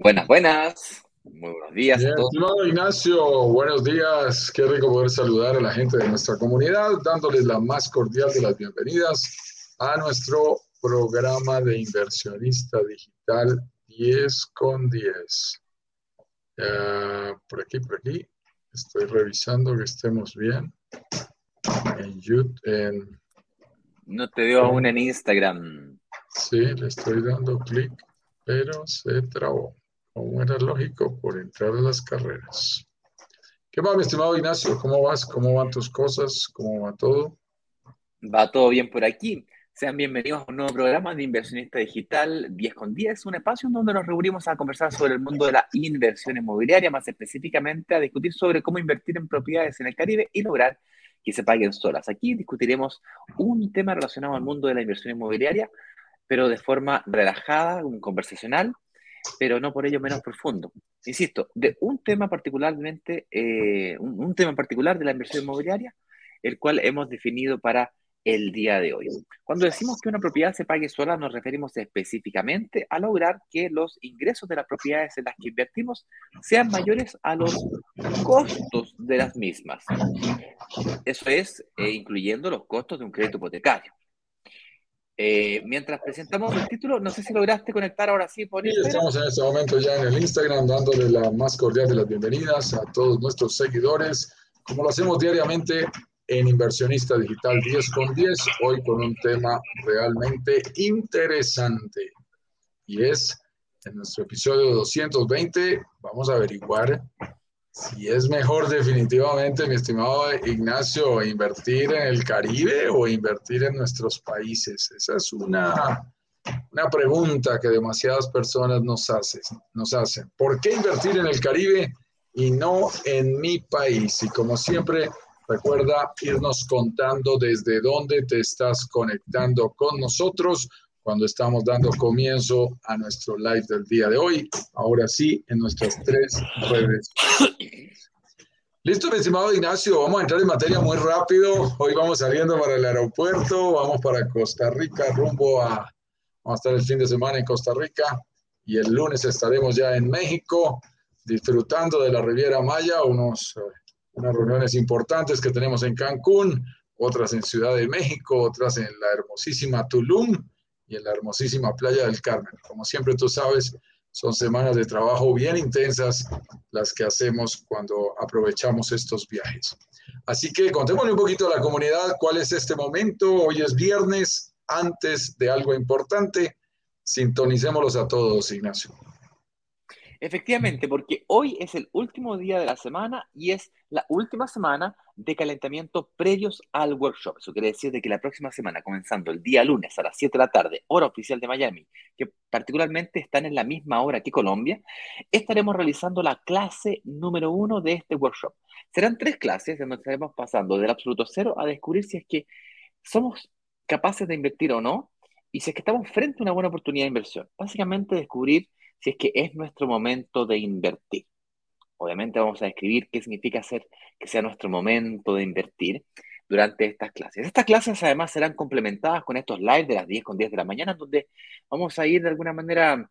Buenas, buenas. Muy buenos días a todos. Estimado Ignacio, buenos días. Qué rico poder saludar a la gente de nuestra comunidad, dándoles la más cordial de las bienvenidas a nuestro programa de Inversionista Digital 10 con 10. Por aquí. Estoy revisando que estemos bien. En YouTube, no te veo aún en Instagram. Sí, le estoy dando clic, pero se trabó. Como era lógico, por entrar a las carreras. ¿Qué más, mi estimado Ignacio? ¿Cómo vas? ¿Cómo van tus cosas? ¿Cómo va todo? Va todo bien por aquí. Sean bienvenidos a un nuevo programa de Inversionista Digital 10 con 10, un espacio en donde nos reunimos a conversar sobre el mundo de la inversión inmobiliaria, más específicamente a discutir sobre cómo invertir en propiedades en el Caribe y lograr que se paguen solas. Aquí discutiremos un tema relacionado al mundo de la inversión inmobiliaria, pero de forma relajada, conversacional, pero no por ello menos profundo. Insisto, de un tema particularmente, un tema en particular de la inversión inmobiliaria, el cual hemos definido para el día de hoy. Cuando decimos que una propiedad se pague sola, nos referimos específicamente a lograr que los ingresos de las propiedades en las que invertimos sean mayores a los costos de las mismas. Eso es, incluyendo los costos de un crédito hipotecario. Mientras presentamos el título, no sé si lograste conectar ahora sí por Instagram. Estamos en este momento ya en el Instagram, dándole la más cordial de las bienvenidas a todos nuestros seguidores, como lo hacemos diariamente en Inversionista Digital 10 con 10, hoy con un tema realmente interesante. Y es, en nuestro episodio 220, vamos a averiguar si es mejor definitivamente, mi estimado Ignacio, invertir en el Caribe o invertir en nuestros países. Esa es una pregunta que demasiadas personas nos hacen. ¿Por qué invertir en el Caribe y no en mi país? Y como siempre, recuerda irnos contando desde dónde te estás conectando con nosotros cuando estamos dando comienzo a nuestro live del día de hoy, ahora sí, en nuestras tres redes. Listo, mi estimado Ignacio, vamos a entrar en materia muy rápido. Hoy vamos saliendo para el aeropuerto, vamos para Costa Rica, vamos a estar el fin de semana en Costa Rica, y el lunes estaremos ya en México, disfrutando de la Riviera Maya, unas reuniones importantes que tenemos en Cancún, otras en Ciudad de México, otras en la hermosísima Tulum, y en la hermosísima Playa del Carmen. Como siempre tú sabes, son semanas de trabajo bien intensas las que hacemos cuando aprovechamos estos viajes. Así que contémosle un poquito a la comunidad cuál es este momento. Hoy es viernes, antes de algo importante. Sintonicémoslos a todos, Ignacio. Efectivamente, porque hoy es el último día de la semana y es la última semana de calentamiento previos al workshop. Eso quiere decir de que la próxima semana, comenzando el día lunes a las 7 de la tarde, hora oficial de Miami, que particularmente están en la misma hora que Colombia, estaremos realizando la clase número 1 de este workshop. Serán 3 clases en donde estaremos pasando del absoluto cero a descubrir si es que somos capaces de invertir o no y si es que estamos frente a una buena oportunidad de inversión. Básicamente descubrir si es que es nuestro momento de invertir. Obviamente vamos a describir qué significa hacer que sea nuestro momento de invertir durante estas clases. Estas clases además serán complementadas con estos lives de las 10 con 10 de la mañana, donde vamos a ir de alguna manera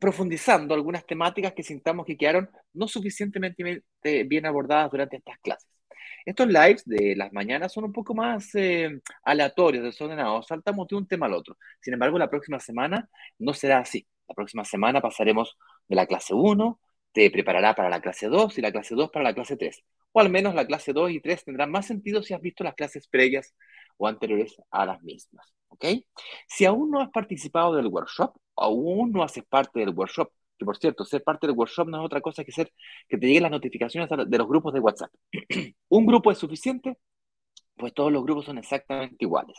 profundizando algunas temáticas que sintamos que quedaron no suficientemente bien abordadas durante estas clases. Estos lives de las mañanas son un poco más aleatorios, desordenados, saltamos de un tema al otro. Sin embargo, la próxima semana no será así. La próxima semana pasaremos de la clase 1, te preparará para la clase 2 y la clase 2 para la clase 3. O al menos la clase 2 y 3 tendrán más sentido si has visto las clases previas o anteriores a las mismas. ¿Ok? Si aún no has participado del workshop, aún no haces parte del workshop, que por cierto, ser parte del workshop no es otra cosa que ser que te lleguen las notificaciones de los grupos de WhatsApp. ¿Un grupo es suficiente? Pues todos los grupos son exactamente iguales.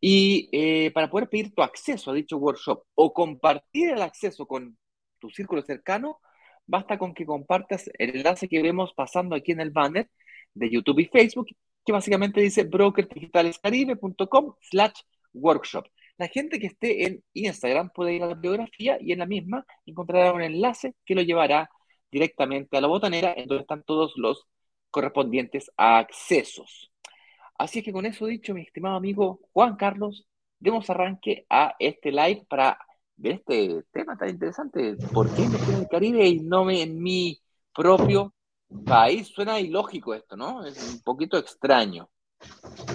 Y para poder pedir tu acceso a dicho workshop o compartir el acceso con tu círculo cercano, basta con que compartas el enlace que vemos pasando aquí en el banner de YouTube y Facebook, que básicamente dice brokersdigitalescaribe.com/workshop. La gente que esté en Instagram puede ir a la biografía y en la misma encontrará un enlace que lo llevará directamente a la botanera, en donde están todos los correspondientes a accesos. Así es que con eso dicho, mi estimado amigo Juan Carlos, demos arranque a este live para ver este tema tan interesante. ¿Por qué me estoy en el Caribe y no en mi propio país? Suena ilógico esto, ¿no? Es un poquito extraño.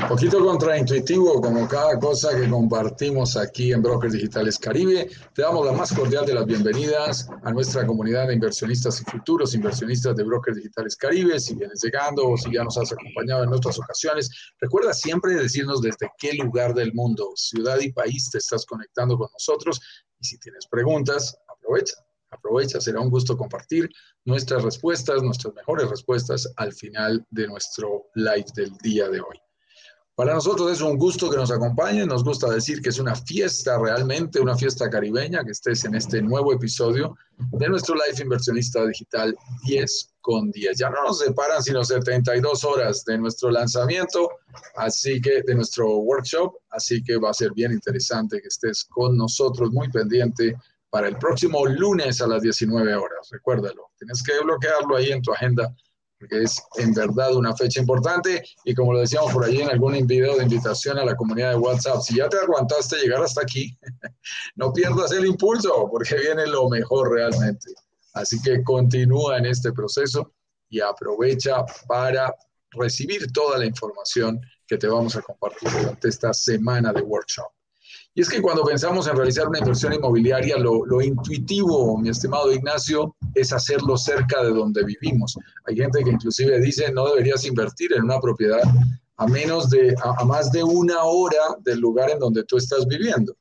Un poquito contraintuitivo, como cada cosa que compartimos aquí en Brokers Digitales Caribe. Te damos la más cordial de las bienvenidas a nuestra comunidad de inversionistas y futuros inversionistas de Brokers Digitales Caribe. Si vienes llegando o si ya nos has acompañado en otras ocasiones, recuerda siempre decirnos desde qué lugar del mundo, ciudad y país te estás conectando con nosotros. Y si tienes preguntas, aprovecha, será un gusto compartir nuestras respuestas, nuestras mejores respuestas al final de nuestro live del día de hoy. Para nosotros es un gusto que nos acompañen, nos gusta decir que es una fiesta realmente, una fiesta caribeña, que estés en este nuevo episodio de nuestro live Inversionista Digital 10 con 10. Ya no nos separan sino 72 horas de nuestro lanzamiento, así que de nuestro workshop, así que va a ser bien interesante que estés con nosotros, muy pendiente para el próximo lunes a las 19 horas. Recuérdalo, tienes que bloquearlo ahí en tu agenda, porque es en verdad una fecha importante. Y como lo decíamos por allí en algún video de invitación a la comunidad de WhatsApp, si ya te aguantaste llegar hasta aquí, no pierdas el impulso, porque viene lo mejor realmente. Así que continúa en este proceso y aprovecha para recibir toda la información que te vamos a compartir durante esta semana de workshop. Y es que cuando pensamos en realizar una inversión inmobiliaria, lo intuitivo, mi estimado Ignacio, es hacerlo cerca de donde vivimos. Hay gente que inclusive dice, no deberías invertir en una propiedad a más de una hora del lugar en donde tú estás viviendo.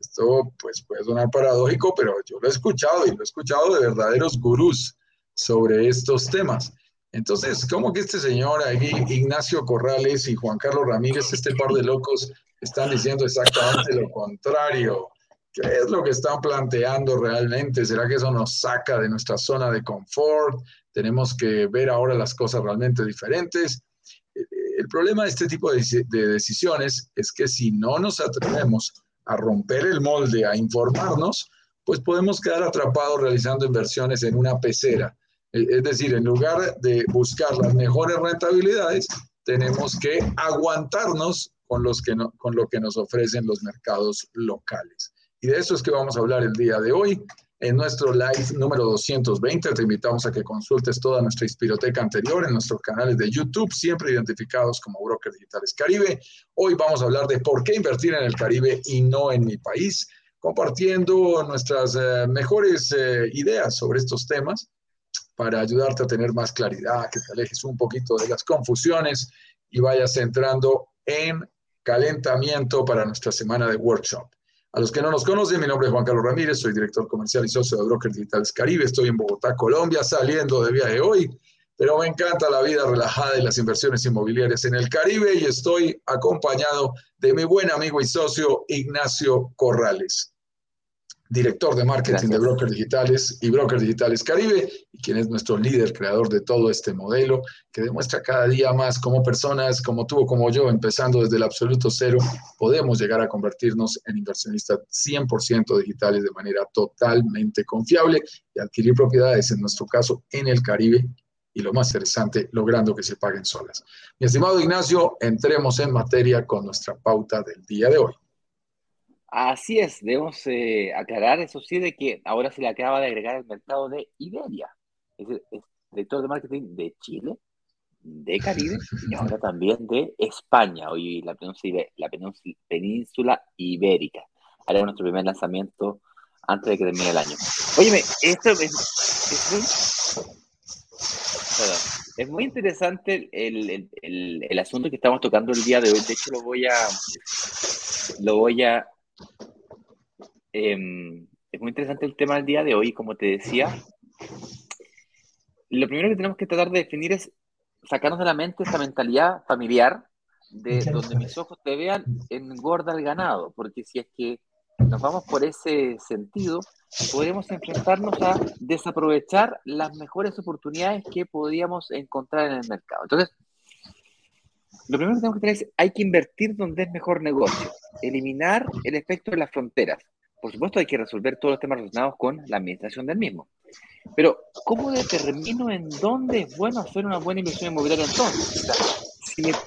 Esto pues puede sonar paradójico, pero yo lo he escuchado, y lo he escuchado de verdaderos gurús sobre estos temas. Entonces, ¿cómo que este señor aquí, Ignacio Corrales y Juan Carlos Ramírez, este par de locos, están diciendo exactamente lo contrario? ¿Qué es lo que están planteando realmente? ¿Será que eso nos saca de nuestra zona de confort? Tenemos que ver ahora las cosas realmente diferentes. El problema de este tipo de decisiones es que si no nos atrevemos a romper el molde, a informarnos, pues podemos quedar atrapados realizando inversiones en una pecera. Es decir, en lugar de buscar las mejores rentabilidades, tenemos que aguantarnos con lo que nos ofrecen los mercados locales. Y de eso es que vamos a hablar el día de hoy en nuestro live número 220. Te invitamos a que consultes toda nuestra inspiroteca anterior en nuestros canales de YouTube, siempre identificados como Brokers Digitales Caribe. Hoy vamos a hablar de por qué invertir en el Caribe y no en mi país, compartiendo nuestras mejores ideas sobre estos temas para ayudarte a tener más claridad, que te alejes un poquito de las confusiones y vayas entrando en calentamiento para nuestra semana de workshop. A los que no nos conocen, mi nombre es Juan Carlos Ramírez, soy director comercial y socio de Brokers Digitales Caribe, estoy en Bogotá, Colombia, saliendo de viaje hoy, pero me encanta la vida relajada y las inversiones inmobiliarias en el Caribe, y estoy acompañado de mi buen amigo y socio Ignacio Corrales, director de marketing de Brokers Digitales y Brokers Digitales Caribe, y quien es nuestro líder, creador de todo este modelo, que demuestra cada día más cómo personas como tú o como yo, empezando desde el absoluto cero, podemos llegar a convertirnos en inversionistas 100% digitales de manera totalmente confiable y adquirir propiedades, en nuestro caso, en el Caribe, y lo más interesante, logrando que se paguen solas. Mi estimado Ignacio, entremos en materia con nuestra pauta del día de hoy. Así es, debemos aclarar, eso sí, de que ahora se le acaba de agregar el mercado de Iberia. Es el director de marketing de Chile, de Caribe y ahora también de España, hoy la península ibérica. Haremos nuestro primer lanzamiento antes de que termine el año. Óyeme, esto es muy interesante el asunto que estamos tocando el día de hoy. De hecho, es muy interesante el tema del día de hoy. Como te decía, lo primero que tenemos que tratar de definir es sacarnos de la mente esa mentalidad familiar de donde mis ojos te vean, engorda el ganado, porque si es que nos vamos por ese sentido, podremos enfrentarnos a desaprovechar las mejores oportunidades que podíamos encontrar en el mercado. Entonces, Lo primero que tenemos que tener es, hay que invertir donde es mejor negocio, eliminar el efecto de las fronteras. Por supuesto, hay que resolver todos los temas relacionados con la administración del mismo. Pero, ¿cómo determino en dónde es bueno hacer una buena inversión inmobiliaria entonces? O sea,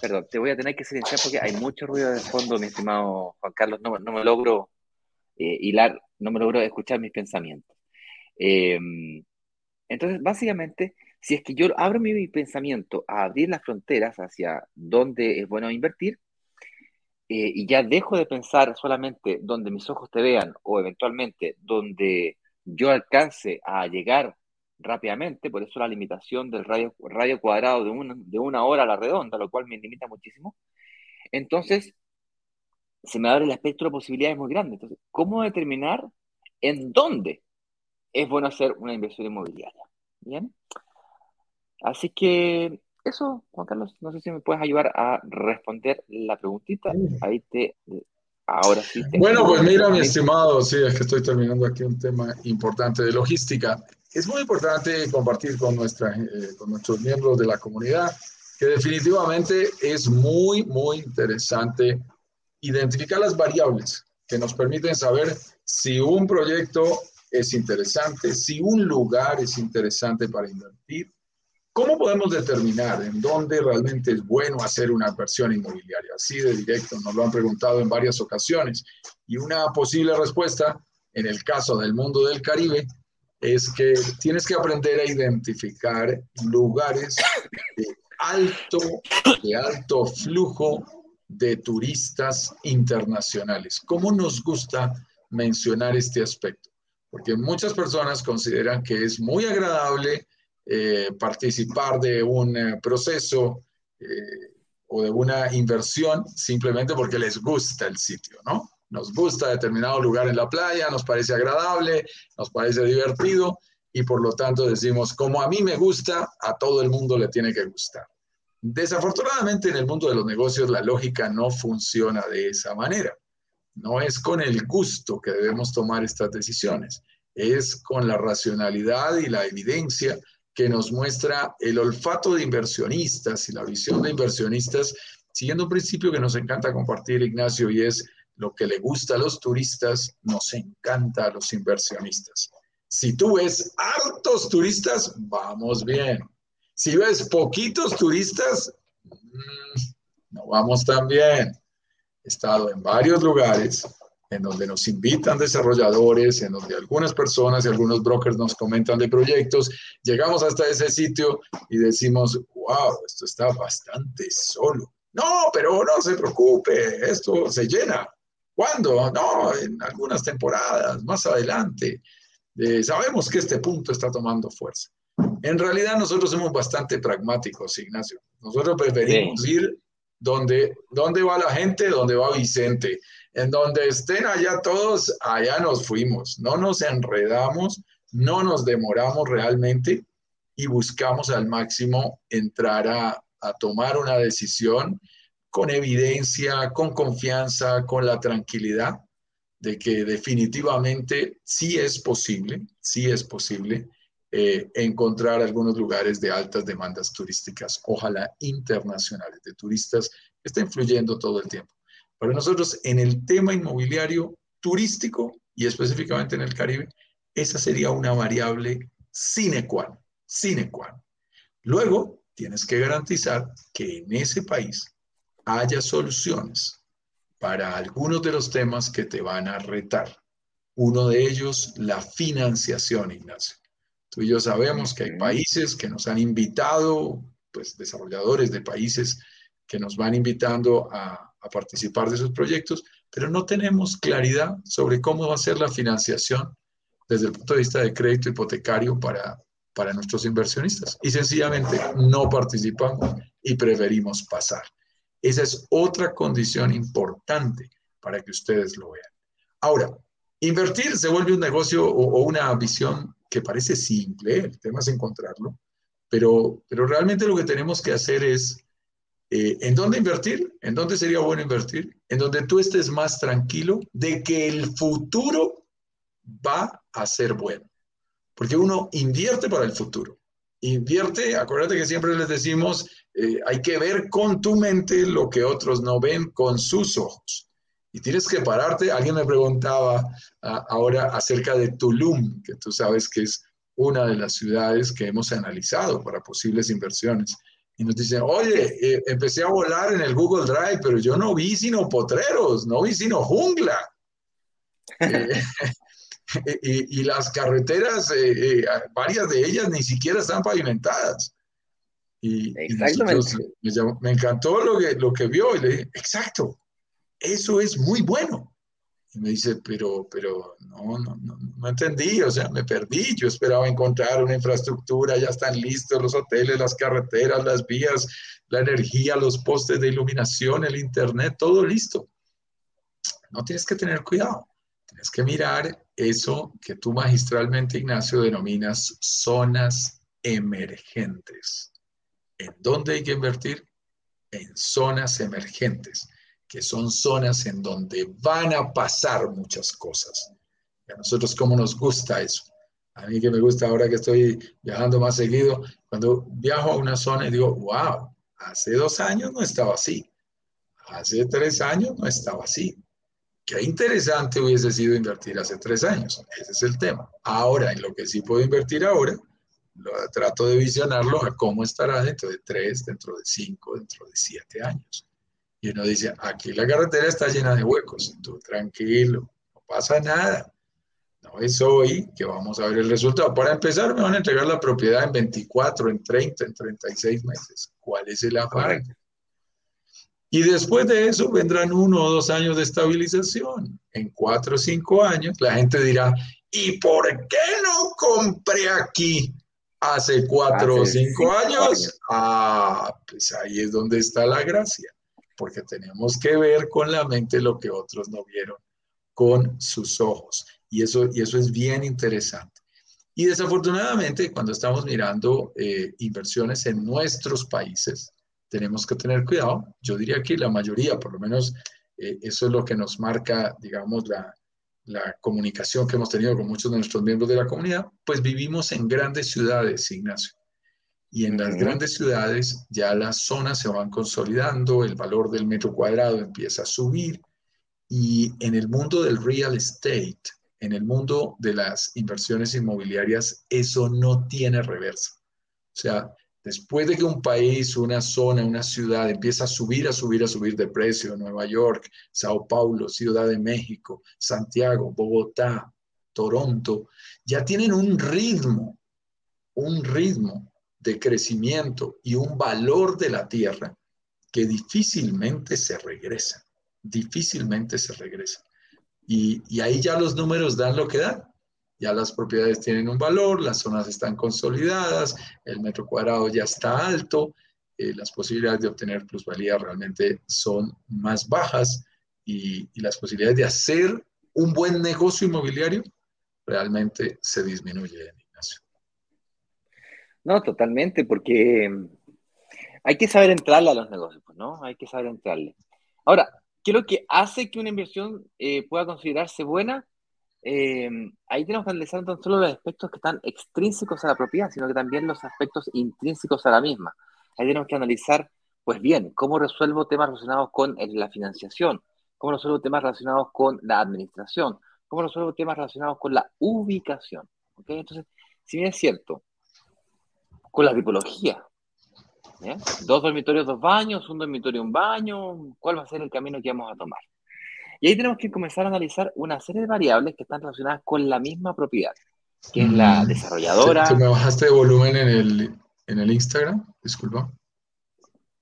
Perdón, te voy a tener que silenciar porque hay mucho ruido de fondo, mi estimado Juan Carlos. No me logro hilar, no me logro escuchar mis pensamientos. Entonces, básicamente, si es que yo abro mi pensamiento a abrir las fronteras hacia dónde es bueno invertir, y ya dejo de pensar solamente donde mis ojos te vean o eventualmente donde yo alcance a llegar rápidamente, por eso la limitación del radio cuadrado de una hora a la redonda, lo cual me limita muchísimo, entonces se me abre el espectro de posibilidades muy grande. Entonces, ¿cómo determinar en dónde es bueno hacer una inversión inmobiliaria? ¿Bien? Así que eso, Juan Carlos, no sé si me puedes ayudar a responder la preguntita. Ahí te... Ahora sí. Bueno, pues mira, mi estimado, sí, es que estoy terminando aquí un tema importante de logística. Es muy importante compartir con nuestros miembros de la comunidad que definitivamente es muy, muy interesante identificar las variables que nos permiten saber si un proyecto es interesante, si un lugar es interesante para invertir. ¿Cómo podemos determinar en dónde realmente es bueno hacer una inversión inmobiliaria? Así de directo, nos lo han preguntado en varias ocasiones. Y una posible respuesta, en el caso del mundo del Caribe, es que tienes que aprender a identificar lugares de alto flujo de turistas internacionales. ¿Cómo nos gusta mencionar este aspecto? Porque muchas personas consideran que es muy agradable participar de un proceso o de una inversión simplemente porque les gusta el sitio, ¿no? Nos gusta determinado lugar en la playa, nos parece agradable, nos parece divertido y por lo tanto decimos, como a mí me gusta, a todo el mundo le tiene que gustar. Desafortunadamente en el mundo de los negocios la lógica no funciona de esa manera. No es con el gusto que debemos tomar estas decisiones, es con la racionalidad y la evidencia que nos muestra el olfato de inversionistas y la visión de inversionistas, siguiendo un principio que nos encanta compartir, Ignacio, y es lo que le gusta a los turistas, nos encanta a los inversionistas. Si tú ves hartos turistas, vamos bien. Si ves poquitos turistas, no vamos tan bien. He estado en varios lugares en donde nos invitan desarrolladores, en donde algunas personas y algunos brokers nos comentan de proyectos, llegamos hasta ese sitio y decimos, wow, esto está bastante solo. No, pero no se preocupe, esto se llena. ¿Cuándo? No, en algunas temporadas, más adelante. Sabemos que este punto está tomando fuerza. En realidad nosotros somos bastante pragmáticos, Ignacio. Nosotros preferimos ir donde va la gente, donde va Vicente. En donde estén allá todos, allá nos fuimos. No nos enredamos, no nos demoramos realmente y buscamos al máximo entrar a tomar una decisión con evidencia, con confianza, con la tranquilidad de que definitivamente sí es posible encontrar algunos lugares de altas demandas turísticas, ojalá internacionales, de turistas que estén fluyendo todo el tiempo. Para nosotros, en el tema inmobiliario turístico y específicamente en el Caribe, esa sería una variable sine qua non. Luego, tienes que garantizar que en ese país haya soluciones para algunos de los temas que te van a retar. Uno de ellos, la financiación, Ignacio. Tú y yo sabemos que hay países que nos han invitado, pues desarrolladores de países que nos van invitando a participar de sus proyectos, pero no tenemos claridad sobre cómo va a ser la financiación desde el punto de vista de crédito hipotecario para nuestros inversionistas. Y sencillamente no participamos y preferimos pasar. Esa es otra condición importante para que ustedes lo vean. Ahora, invertir se vuelve un negocio o una visión que parece simple, el tema es encontrarlo, pero realmente lo que tenemos que hacer es ¿en dónde invertir? ¿En dónde sería bueno invertir? En donde tú estés más tranquilo de que el futuro va a ser bueno. Porque uno invierte para el futuro. Invierte, acuérdate que siempre les decimos, hay que ver con tu mente lo que otros no ven con sus ojos. Y tienes que pararte. Alguien me preguntaba ahora acerca de Tulum, que tú sabes que es una de las ciudades que hemos analizado para posibles inversiones. Y nos dicen, oye, empecé a volar en el Google Drive, pero yo no vi sino potreros, no vi sino jungla. Y las carreteras, varias de ellas ni siquiera están pavimentadas. Exactamente. Me encantó lo que vio y le dije, exacto, eso es muy bueno. Y me dice, pero no entendí, o sea, me perdí. Yo esperaba encontrar una infraestructura, ya están listos los hoteles, las carreteras, las vías, la energía, los postes de iluminación, el internet, todo listo. No, tienes que tener cuidado. Tienes que mirar eso que tú magistralmente, Ignacio, denominas zonas emergentes. ¿En dónde hay que invertir? En zonas emergentes, que son zonas en donde van a pasar muchas cosas. Y a nosotros cómo nos gusta eso. A mí que me gusta ahora que estoy viajando más seguido, cuando viajo a una zona y digo, wow, hace 2 años no estaba así, hace 3 años no estaba así. Qué interesante hubiese sido invertir hace 3 años. Ese es el tema. Ahora, en lo que sí puedo invertir ahora, trato de visionarlo a cómo estará dentro de 3, dentro de 5, dentro de 7 años. Y uno dice, aquí la carretera está llena de huecos. Tú tranquilo, no pasa nada. No es hoy que vamos a ver el resultado. Para empezar, me van a entregar la propiedad en 24, en 30, en 36 meses. ¿Cuál es el afán? Y después de eso vendrán 1 o 2 años de estabilización. En 4 o 5 años la gente dirá, ¿y por qué no compré aquí hace 4 o 5 años? Ah, pues ahí es donde está la gracia, porque tenemos que ver con la mente lo que otros no vieron con sus ojos. Y eso es bien interesante. Y desafortunadamente, cuando estamos mirando inversiones en nuestros países, tenemos que tener cuidado. Yo diría que la mayoría, por lo menos eso es lo que nos marca, digamos, la comunicación que hemos tenido con muchos de nuestros miembros de la comunidad, pues vivimos en grandes ciudades, Ignacio. Y en las grandes ciudades ya las zonas se van consolidando, el valor del metro cuadrado empieza a subir. Y en el mundo del real estate, en el mundo de las inversiones inmobiliarias, eso no tiene reversa. O sea, después de que un país, una zona, una ciudad empieza a subir, a subir, a subir de precio, Nueva York, São Paulo, Ciudad de México, Santiago, Bogotá, Toronto, ya tienen un ritmo de crecimiento y un valor de la tierra que difícilmente se regresa. Y ahí ya los números dan lo que dan. Ya las propiedades tienen un valor, las zonas están consolidadas, el metro cuadrado ya está alto, las posibilidades de obtener plusvalía realmente son más bajas y las posibilidades de hacer un buen negocio inmobiliario realmente se disminuyen, Ignacio. No, totalmente, porque hay que saber entrarle a los negocios, ¿no? Hay que saber entrarle. Ahora, ¿qué es lo que hace que una inversión pueda considerarse buena? Ahí tenemos que analizar no solo los aspectos que están extrínsecos a la propiedad, sino que también los aspectos intrínsecos a la misma. Ahí tenemos que analizar, pues bien, cómo resuelvo temas relacionados con la financiación, cómo resuelvo temas relacionados con la administración, cómo resuelvo temas relacionados con la ubicación. ¿Okay? Entonces, si bien es cierto, con la tipología, ¿eh? 2 dormitorios, 2 baños, 1 dormitorio, 1 baño, ¿cuál va a ser el camino que vamos a tomar? Y ahí tenemos que comenzar a analizar una serie de variables que están relacionadas con la misma propiedad, que es la desarrolladora. ¿Te me bajaste de volumen en el Instagram? Disculpa.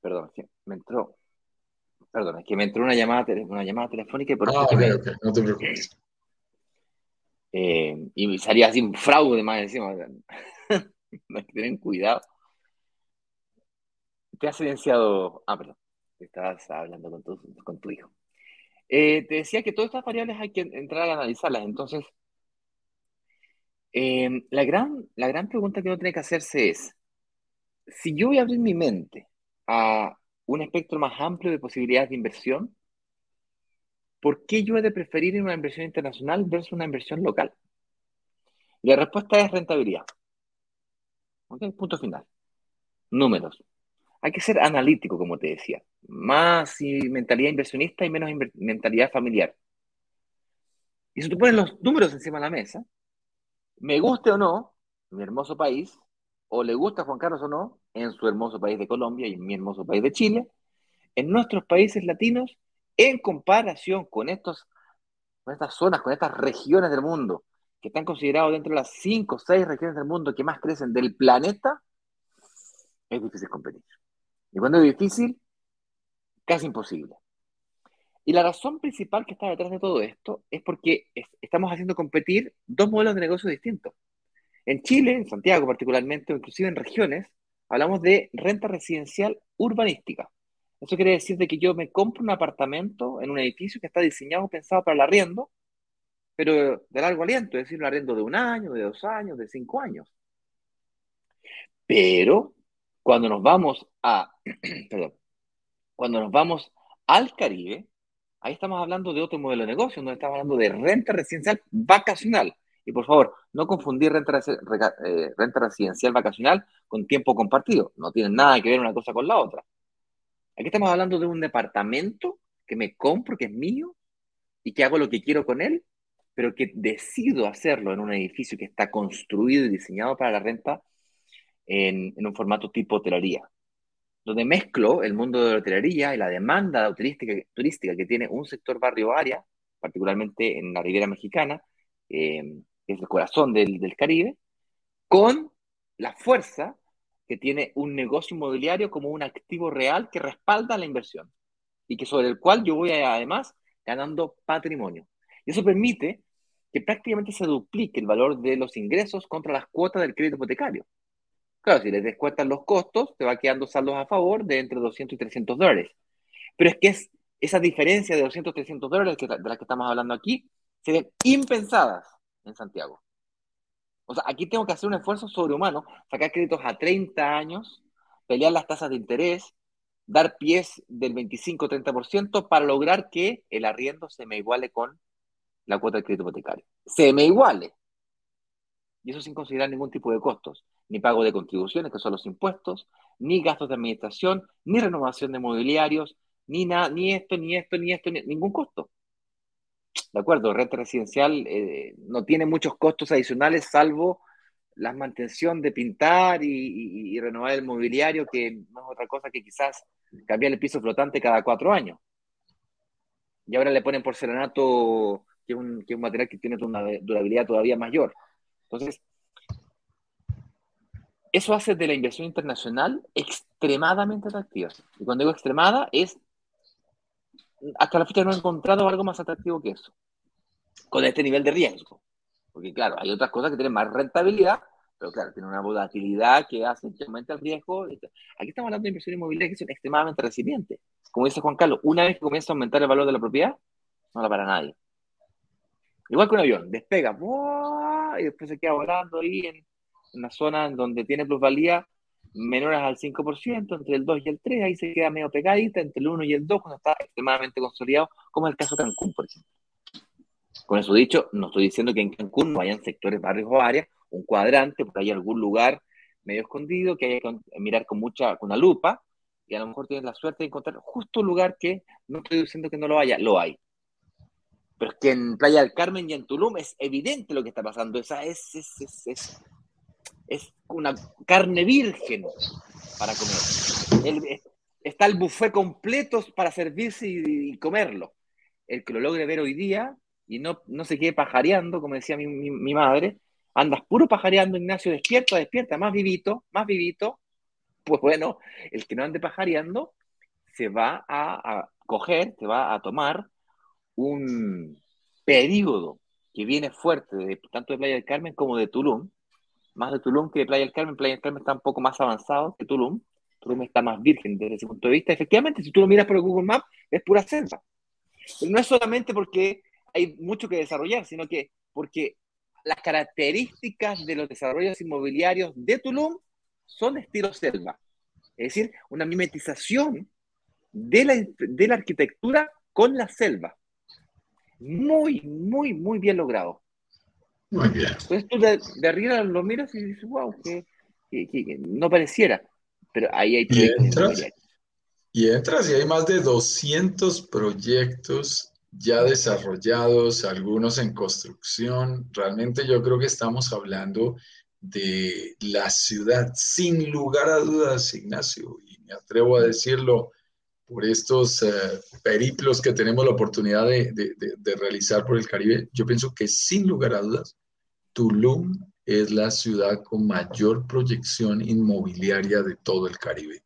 Perdón, es que me entró. Perdón, es que me entró una llamada telefónica y por eso. Okay, no te preocupes. Y salía así un fraude más encima. Tienen cuidado. Te has silenciado. Ah, perdón. Estabas hablando con tu hijo. Te decía que todas estas variables hay que entrar a analizarlas. Entonces, la gran pregunta que uno tiene que hacerse es, si yo voy a abrir mi mente a un espectro más amplio de posibilidades de inversión, ¿por qué yo he de preferir una inversión internacional versus una inversión local? Y la respuesta es rentabilidad. Ok, punto final. Números. Hay que ser analítico, como te decía. Más mentalidad inversionista y menos mentalidad familiar. Y si tú pones los números encima de la mesa, me guste o no, mi hermoso país, o le gusta a Juan Carlos o no, en su hermoso país de Colombia y en mi hermoso país de Chile, en nuestros países latinos, en comparación con estas zonas, con estas regiones del mundo, que están considerados dentro de las 5 o 6 regiones del mundo que más crecen del planeta, es difícil competir. Y cuando es difícil, casi imposible. Y la razón principal que está detrás de todo esto es porque estamos haciendo competir dos modelos de negocio distintos. En Chile, en Santiago particularmente, o inclusive en regiones, hablamos de renta residencial urbanística. Eso quiere decir de que yo me compro un apartamento en un edificio que está diseñado, pensado para el arriendo, pero de largo aliento, es decir, un arriendo de 1 año, de 2 años, de 5 años. Pero cuando nos vamos al Caribe, ahí estamos hablando de otro modelo de negocio, donde estamos hablando de renta residencial vacacional. Y por favor, no confundir renta residencial vacacional con tiempo compartido. No tienen nada que ver una cosa con la otra. Aquí estamos hablando de un departamento que me compro, que es mío, y que hago lo que quiero con él, pero que decido hacerlo en un edificio que está construido y diseñado para la renta en un formato tipo hotelería, donde mezclo el mundo de la hotelería y la demanda turística que tiene un sector barrio-área, particularmente en la Riviera Mexicana, que es el corazón del Caribe, con la fuerza que tiene un negocio inmobiliario como un activo real que respalda la inversión y que sobre el cual yo voy además ganando patrimonio. Y eso permite que prácticamente se duplique el valor de los ingresos contra las cuotas del crédito hipotecario. Claro, si les descuentan los costos, te va quedando saldos a favor de entre 200 y 300 dólares. Pero es que esa diferencia de 200 y 300 dólares de la que estamos hablando aquí serían impensadas en Santiago. O sea, aquí tengo que hacer un esfuerzo sobrehumano, sacar créditos a 30 años, pelear las tasas de interés, dar pies del 25-30% para lograr que el arriendo se me iguale con la cuota del crédito hipotecario. Se me iguale. Y eso sin considerar ningún tipo de costos, ni pago de contribuciones, que son los impuestos, ni gastos de administración, ni renovación de mobiliarios, ni nada, ni esto, ningún costo. ¿De acuerdo? Renta residencial no tiene muchos costos adicionales, salvo la mantención de pintar y renovar el mobiliario, que no es otra cosa que quizás cambiar el piso flotante cada 4 años. Y ahora le ponen porcelanato, que es un material que tiene una durabilidad todavía mayor. Entonces, eso hace de la inversión internacional extremadamente atractiva. Y cuando digo extremada, es hasta la fecha no he encontrado algo más atractivo que eso, con este nivel de riesgo. Porque claro, hay otras cosas que tienen más rentabilidad, pero claro, tienen una volatilidad que hace que aumente el riesgo. Aquí estamos hablando de inversiones inmobiliarias que son extremadamente resilientes. Como dice Juan Carlos, una vez que comienza a aumentar el valor de la propiedad, no la para nadie. Igual que un avión, despega, ¡buah! Y después se queda volando ahí en la zona en donde tiene plusvalía menores al 5%, entre el 2 y el 3, ahí se queda medio pegadita, entre el 1 y el 2, cuando está extremadamente consolidado, como es el caso de Cancún, por ejemplo. Con eso dicho, no estoy diciendo que en Cancún no hayan sectores, barrios o áreas, un cuadrante, por ahí algún lugar medio escondido, que hay que mirar con una lupa, y a lo mejor tienes la suerte de encontrar justo un lugar que, no estoy diciendo que no lo haya, lo hay. Pero es que en Playa del Carmen y en Tulum es evidente lo que está pasando, es una carne virgen para comer. Está el buffet completo para servirse y comerlo. El que lo logre ver hoy día y no se quede pajareando, como decía mi madre, andas puro pajareando, Ignacio, despierta, más vivito. Pues bueno, el que no ande pajareando se va a coger, se va a tomar un período que viene fuerte, tanto de Playa del Carmen como de Tulum. Más de Tulum que de Playa del Carmen. Playa del Carmen está un poco más avanzado que Tulum. Tulum está más virgen desde ese punto de vista. Efectivamente, si tú lo miras por el Google Maps, es pura selva. Pero no es solamente porque hay mucho que desarrollar, sino que porque las características de los desarrollos inmobiliarios de Tulum son de estilo selva. Es decir, una mimetización de la arquitectura con la selva. Muy, muy, muy bien logrado. Entonces tú de arriba lo miras y dices, wow, qué que no pareciera, pero ahí hay proyectos. Y entras y hay más de 200 proyectos ya desarrollados, algunos en construcción. Realmente yo creo que estamos hablando de la ciudad, sin lugar a dudas, Ignacio, y me atrevo a decirlo por estos periplos que tenemos la oportunidad de realizar por el Caribe. Yo pienso que sin lugar a dudas, Tulum es la ciudad con mayor proyección inmobiliaria de todo el Caribe,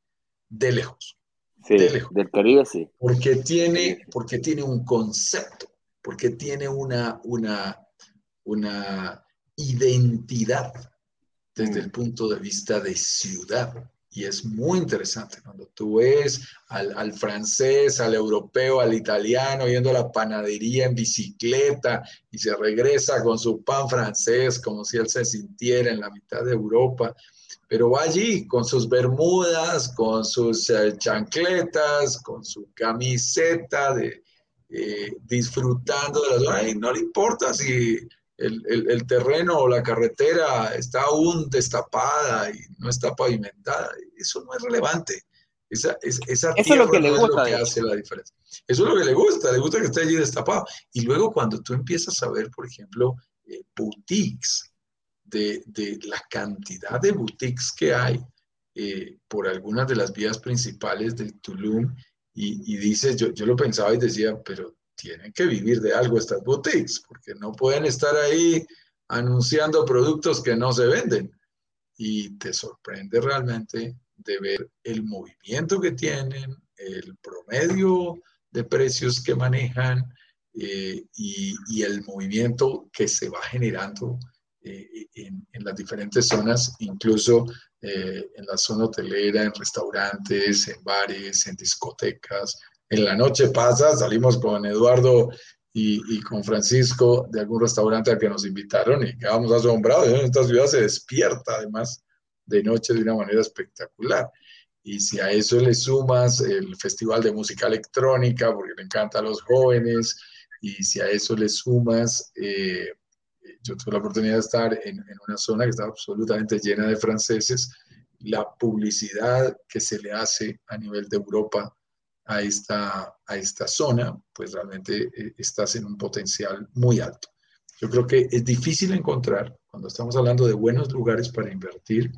de lejos. Sí, de lejos. Del Caribe, sí. Porque tiene un concepto, porque tiene una identidad desde el punto de vista de ciudad. Y es muy interesante cuando tú ves al francés, al europeo, al italiano, yendo a la panadería en bicicleta y se regresa con su pan francés, como si él se sintiera en la mitad de Europa. Pero va allí con sus bermudas, con sus chancletas, con su camiseta, disfrutando de la zona. Y no le importa si el terreno o la carretera está aún destapada y no está pavimentada. Eso no es relevante. Esa tierra, eso es lo que, no le gusta, es lo que hace la diferencia. Eso es lo que le gusta que esté allí destapado. Y luego cuando tú empiezas a ver, por ejemplo, boutiques, de la cantidad de boutiques que hay por algunas de las vías principales de Tulum, y dices, yo lo pensaba y decía, pero tienen que vivir de algo estas boutiques, porque no pueden estar ahí anunciando productos que no se venden. Y te sorprende realmente de ver el movimiento que tienen, el promedio de precios que manejan y el movimiento que se va generando en las diferentes zonas, incluso en la zona hotelera, en restaurantes, en bares, en discotecas. En la noche salimos con Eduardo y con Francisco de algún restaurante al que nos invitaron y quedábamos asombrados. Esta ciudad se despierta además de noche de una manera espectacular. Y si a eso le sumas el festival de música electrónica, porque le encanta a los jóvenes, y si a eso le sumas, yo tuve la oportunidad de estar en una zona que está absolutamente llena de franceses, la publicidad que se le hace a nivel de Europa a esta zona, pues realmente estás en un potencial muy alto. Yo creo que es difícil encontrar, cuando estamos hablando de buenos lugares para invertir,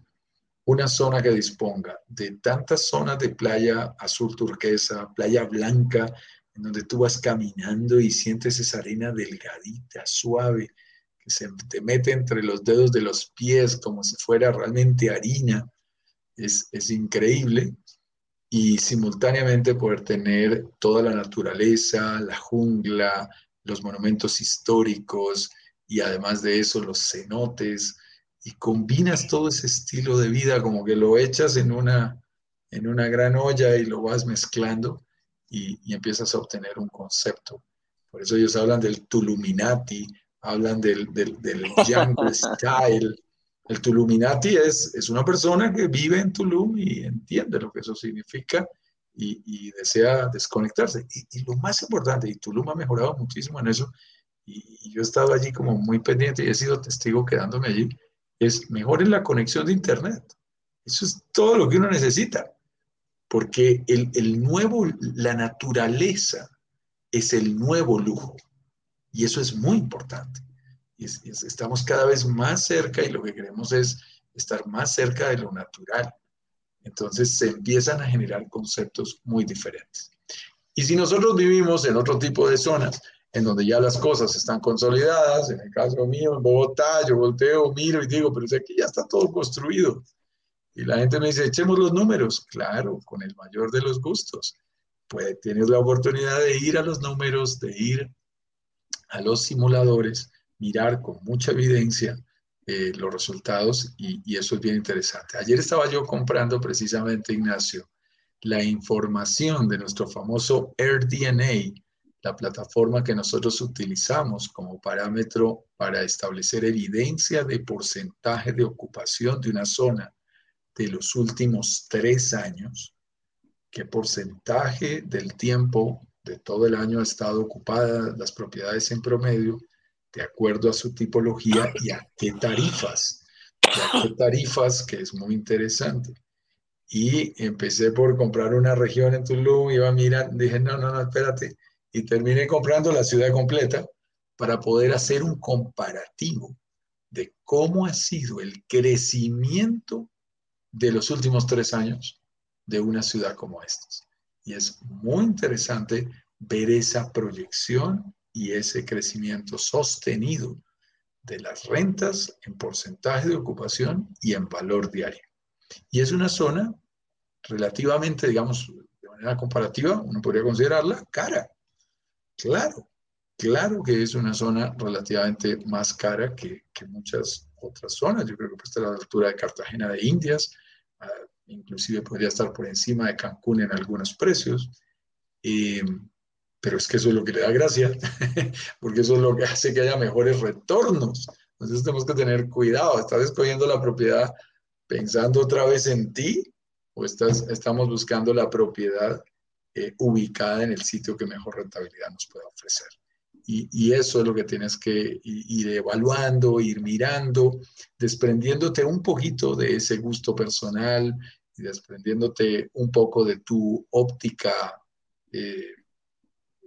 una zona que disponga de tantas zonas de playa azul turquesa, playa blanca, en donde tú vas caminando y sientes esa arena delgadita, suave, que se te mete entre los dedos de los pies como si fuera realmente harina. Es increíble. Y simultáneamente poder tener toda la naturaleza, la jungla, los monumentos históricos y además de eso los cenotes, y combinas todo ese estilo de vida, como que lo echas en una gran olla y lo vas mezclando y empiezas a obtener un concepto. Por eso ellos hablan del Tuluminati, hablan del jungle style. El Tuluminati es una persona que vive en Tulum y entiende lo que eso significa y desea desconectarse. Y lo más importante, y Tulum ha mejorado muchísimo en eso, y yo he estado allí como muy pendiente y he sido testigo quedándome allí, es mejorar la conexión de Internet. Eso es todo lo que uno necesita, porque la naturaleza es el nuevo lujo, y eso es muy importante. Estamos cada vez más cerca y lo que queremos es estar más cerca de lo natural. Entonces se empiezan a generar conceptos muy diferentes. Y si nosotros vivimos en otro tipo de zonas, en donde ya las cosas están consolidadas, en el caso mío, en Bogotá, yo volteo, miro y digo, pero aquí ya está todo construido. Y la gente me dice, echemos los números. Claro, con el mayor de los gustos. Pues tienes la oportunidad de ir a los números, de ir a los simuladores, mirar con mucha evidencia los resultados y eso es bien interesante. Ayer estaba yo comprando precisamente, Ignacio, la información de nuestro famoso AirDNA, la plataforma que nosotros utilizamos como parámetro para establecer evidencia de porcentaje de ocupación de una zona de los últimos 3 años, qué porcentaje del tiempo de todo el año ha estado ocupada las propiedades en promedio, de acuerdo a su tipología y a qué tarifas. de tarifas, que es muy interesante. Y empecé por comprar una región en Tulum, iba a mirar, dije, no, espérate. Y terminé comprando la ciudad completa para poder hacer un comparativo de cómo ha sido el crecimiento de los últimos 3 años de una ciudad como esta. Y es muy interesante ver esa proyección y ese crecimiento sostenido de las rentas en porcentaje de ocupación y en valor diario. Y es una zona relativamente, digamos, de manera comparativa, uno podría considerarla cara. Claro que es una zona relativamente más cara que muchas otras zonas. Yo creo que está a la altura de Cartagena de Indias, inclusive podría estar por encima de Cancún en algunos precios, pero es que eso es lo que le da gracia, porque eso es lo que hace que haya mejores retornos. Entonces tenemos que tener cuidado. ¿Estás escogiendo la propiedad pensando otra vez en ti? ¿O estamos buscando la propiedad ubicada en el sitio que mejor rentabilidad nos pueda ofrecer? Y eso es lo que tienes que ir evaluando, ir mirando, desprendiéndote un poquito de ese gusto personal y desprendiéndote un poco de tu óptica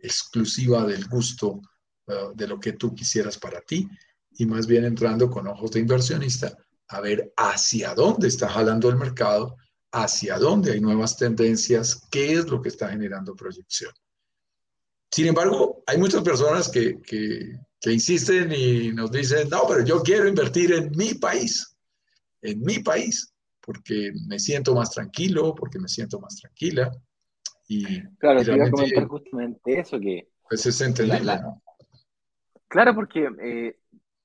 exclusiva del gusto de lo que tú quisieras para ti, y más bien entrando con ojos de inversionista a ver hacia dónde está jalando el mercado, hacia dónde hay nuevas tendencias, qué es lo que está generando proyección. Sin embargo, hay muchas personas que insisten y nos dicen, no, pero yo quiero invertir en mi país, porque me siento más tranquilo, porque me siento más tranquila. Y, claro, te iba a comentar justamente eso. Que pues es entendible, ¿no? Claro, porque,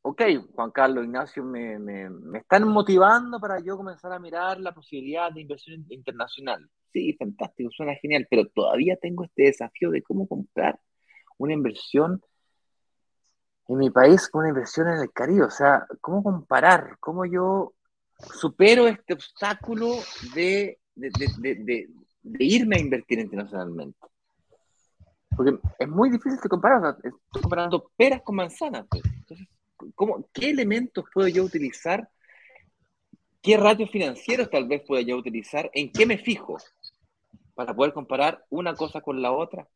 Juan Carlos, Ignacio, me están motivando para yo comenzar a mirar la posibilidad de inversión internacional. Sí, fantástico, suena genial, pero todavía tengo este desafío de cómo comprar una inversión en mi país con una inversión en el Caribe. O sea, cómo comparar, cómo yo supero este obstáculo de irme a invertir internacionalmente. Porque es muy difícil de comparar, o sea, estoy comparando peras con manzanas. Pues. Entonces, ¿qué elementos puedo yo utilizar? ¿Qué ratios financieros tal vez pueda yo utilizar? ¿En qué me fijo para poder comparar una cosa con la otra?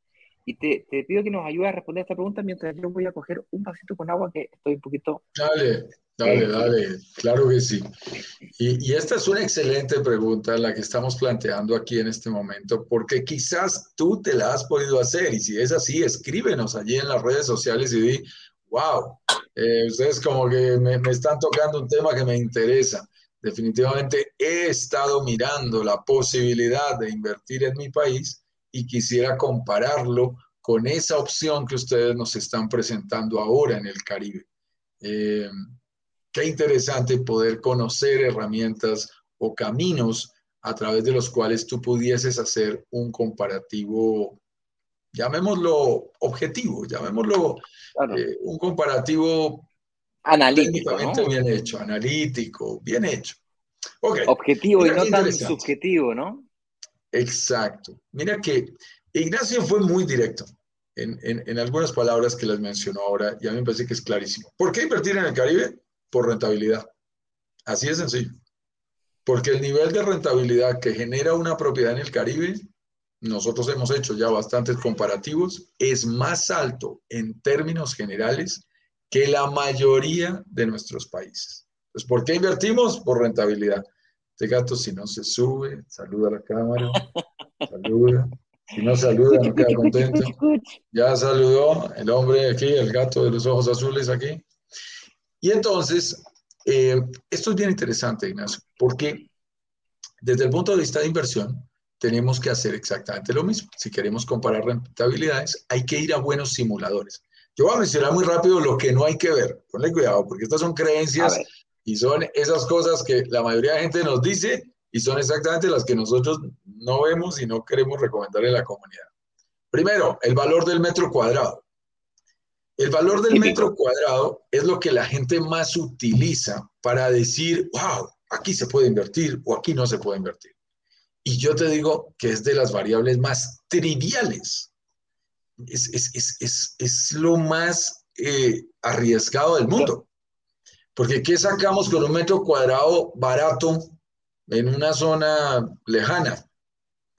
Y te pido que nos ayudes a responder esta pregunta mientras yo voy a coger un vasito con agua que estoy un poquito... Dale, claro que sí. Y esta es una excelente pregunta la que estamos planteando aquí en este momento, porque quizás tú te la has podido hacer, y si es así, escríbenos allí en las redes sociales y di, wow, ustedes como que me están tocando un tema que me interesa. Definitivamente he estado mirando la posibilidad de invertir en mi país y quisiera compararlo con esa opción que ustedes nos están presentando ahora en el Caribe. Qué interesante poder conocer herramientas o caminos a través de los cuales tú pudieses hacer un comparativo, llamémoslo objetivo, llamémoslo claro. Un comparativo analítico, técnicamente, ¿no? Bien hecho, analítico, bien hecho. Okay. Objetivo mira, y no tan subjetivo, ¿no? Exacto. Mira que Ignacio fue muy directo en algunas palabras que las mencionó ahora, y a mí me parece que es clarísimo. ¿Por qué invertir en el Caribe? Por rentabilidad. Así de sencillo. Porque el nivel de rentabilidad que genera una propiedad en el Caribe, nosotros hemos hecho ya bastantes comparativos, es más alto en términos generales que la mayoría de nuestros países. Pues, ¿por qué invertimos? Por rentabilidad. Este gato, si no se sube, saluda a la cámara, saluda. Si no saluda, no queda contento. Ya saludó el hombre aquí, el gato de los ojos azules aquí. Y entonces, esto es bien interesante, Ignacio, porque desde el punto de vista de inversión, tenemos que hacer exactamente lo mismo. Si queremos comparar rentabilidades, hay que ir a buenos simuladores. Yo voy a mencionar muy rápido lo que no hay que ver. Ponle cuidado, porque estas son creencias y son esas cosas que la mayoría de gente nos dice y son exactamente las que nosotros no vemos y no queremos recomendar en la comunidad. Primero, el valor del metro cuadrado. El valor del metro cuadrado es lo que la gente más utiliza para decir, wow, aquí se puede invertir o aquí no se puede invertir. Y yo te digo que es de las variables más triviales. Es lo más arriesgado del mundo. Porque ¿qué sacamos con un metro cuadrado barato en una zona lejana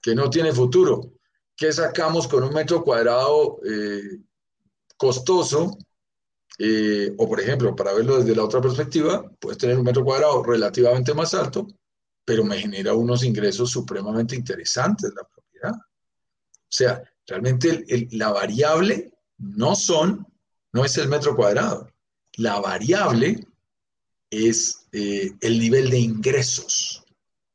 que no tiene futuro? ¿Qué sacamos con un metro cuadrado costoso? O por ejemplo, para verlo desde la otra perspectiva, puedes tener un metro cuadrado relativamente más alto, pero me genera unos ingresos supremamente interesantes la propiedad. O sea, realmente la variable no es el metro cuadrado. La variable es el nivel de ingresos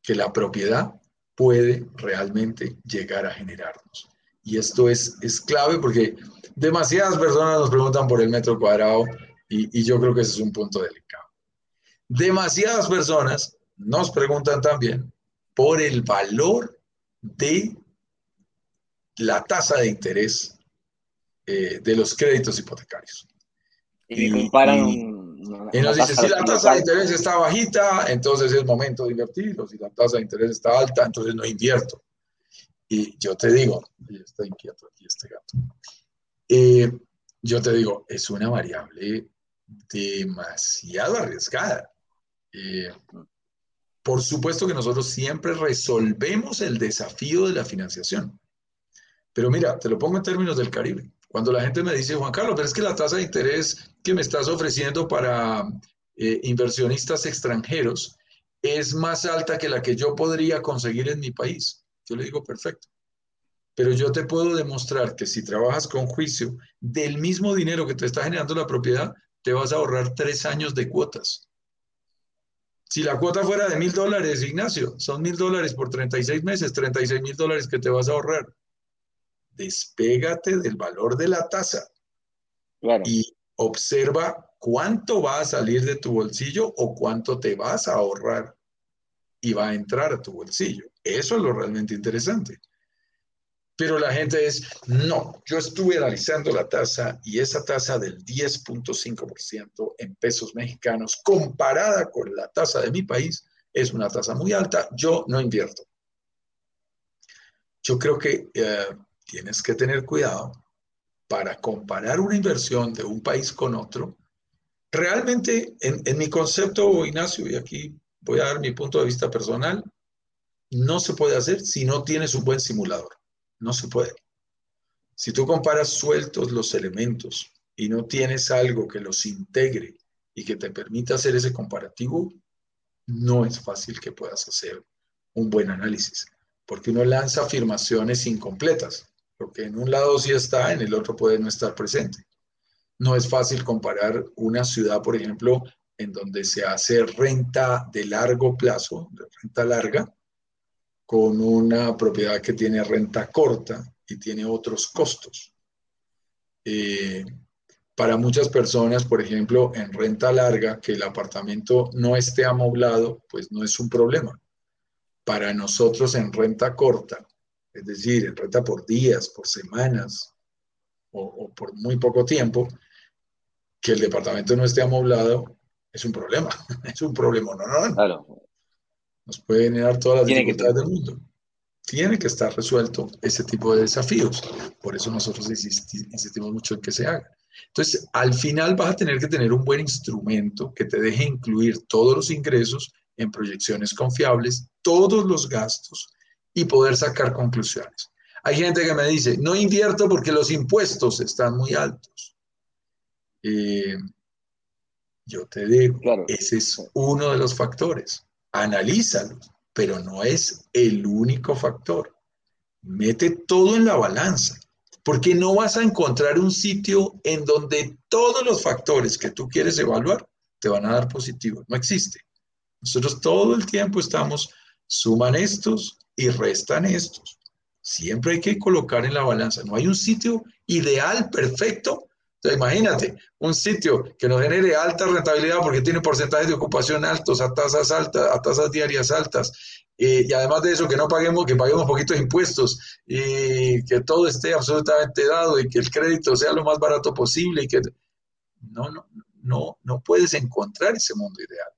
que la propiedad puede realmente llegar a generarnos. Y esto es clave porque demasiadas personas nos preguntan por el metro cuadrado y yo creo que ese es un punto delicado. Demasiadas personas nos preguntan también por el valor de la tasa de interés de los créditos hipotecarios. Y comparan. Y nos dice, si la tasa de interés está bajita, entonces es momento de invertir, o si la tasa de interés está alta, entonces no invierto. Y yo te digo, y está inquieto aquí este gato, yo te digo, es una variable demasiado arriesgada. Por supuesto que nosotros siempre resolvemos el desafío de la financiación. Pero mira, te lo pongo en términos del Caribe. Cuando la gente me dice, Juan Carlos, pero es que la tasa de interés que me estás ofreciendo para inversionistas extranjeros es más alta que la que yo podría conseguir en mi país. Yo le digo, perfecto. Pero yo te puedo demostrar que si trabajas con juicio del mismo dinero que te está generando la propiedad, te vas a ahorrar 3 años de cuotas. Si la cuota fuera de $1,000, Ignacio, son $1,000 por 36 meses, $36,000 que te vas a ahorrar. Despégate del valor de la tasa. Claro. Y observa cuánto va a salir de tu bolsillo o cuánto te vas a ahorrar y va a entrar a tu bolsillo. Eso es lo realmente interesante. Pero la gente yo estuve analizando la tasa y esa tasa del 10.5% en pesos mexicanos comparada con la tasa de mi país es una tasa muy alta, yo no invierto. Yo creo que tienes que tener cuidado para comparar una inversión de un país con otro. Realmente, en mi concepto, Ignacio, y aquí voy a dar mi punto de vista personal, no se puede hacer si no tienes un buen simulador. No se puede. Si tú comparas sueltos los elementos y no tienes algo que los integre y que te permita hacer ese comparativo, no es fácil que puedas hacer un buen análisis, porque uno lanza afirmaciones incompletas. Porque en un lado sí está, en el otro puede no estar presente. No es fácil comparar una ciudad, por ejemplo, en donde se hace renta de largo plazo, renta larga, con una propiedad que tiene renta corta y tiene otros costos. Para muchas personas, por ejemplo, en renta larga, que el apartamento no esté amoblado, pues no es un problema. Para nosotros en renta corta, es decir, en renta por días, por semanas o por muy poco tiempo, que el departamento no esté amoblado es un problema, es un problema. No. Claro. Nos puede generar todas las dificultades del mundo. Tiene que estar resuelto ese tipo de desafíos. Por eso nosotros insistimos mucho en que se haga. Entonces, al final vas a tener que tener un buen instrumento que te deje incluir todos los ingresos en proyecciones confiables, todos los gastos, y poder sacar conclusiones. Hay gente que me dice, no invierto porque los impuestos están muy altos. Yo te digo, claro, ese es uno de los factores. Analízalos, pero no es el único factor. Mete todo en la balanza, porque no vas a encontrar un sitio en donde todos los factores que tú quieres evaluar te van a dar positivos. No existe. Nosotros todo el tiempo estamos, suman estos y restan estos. Siempre hay que colocar en la balanza. No hay un sitio ideal, perfecto. Entonces, imagínate, un sitio que nos genere alta rentabilidad porque tiene porcentajes de ocupación altos, a tasas altas, a tasas diarias altas, y además de eso que paguemos poquitos impuestos, y que todo esté absolutamente dado y que el crédito sea lo más barato posible. Y que no puedes encontrar ese mundo ideal,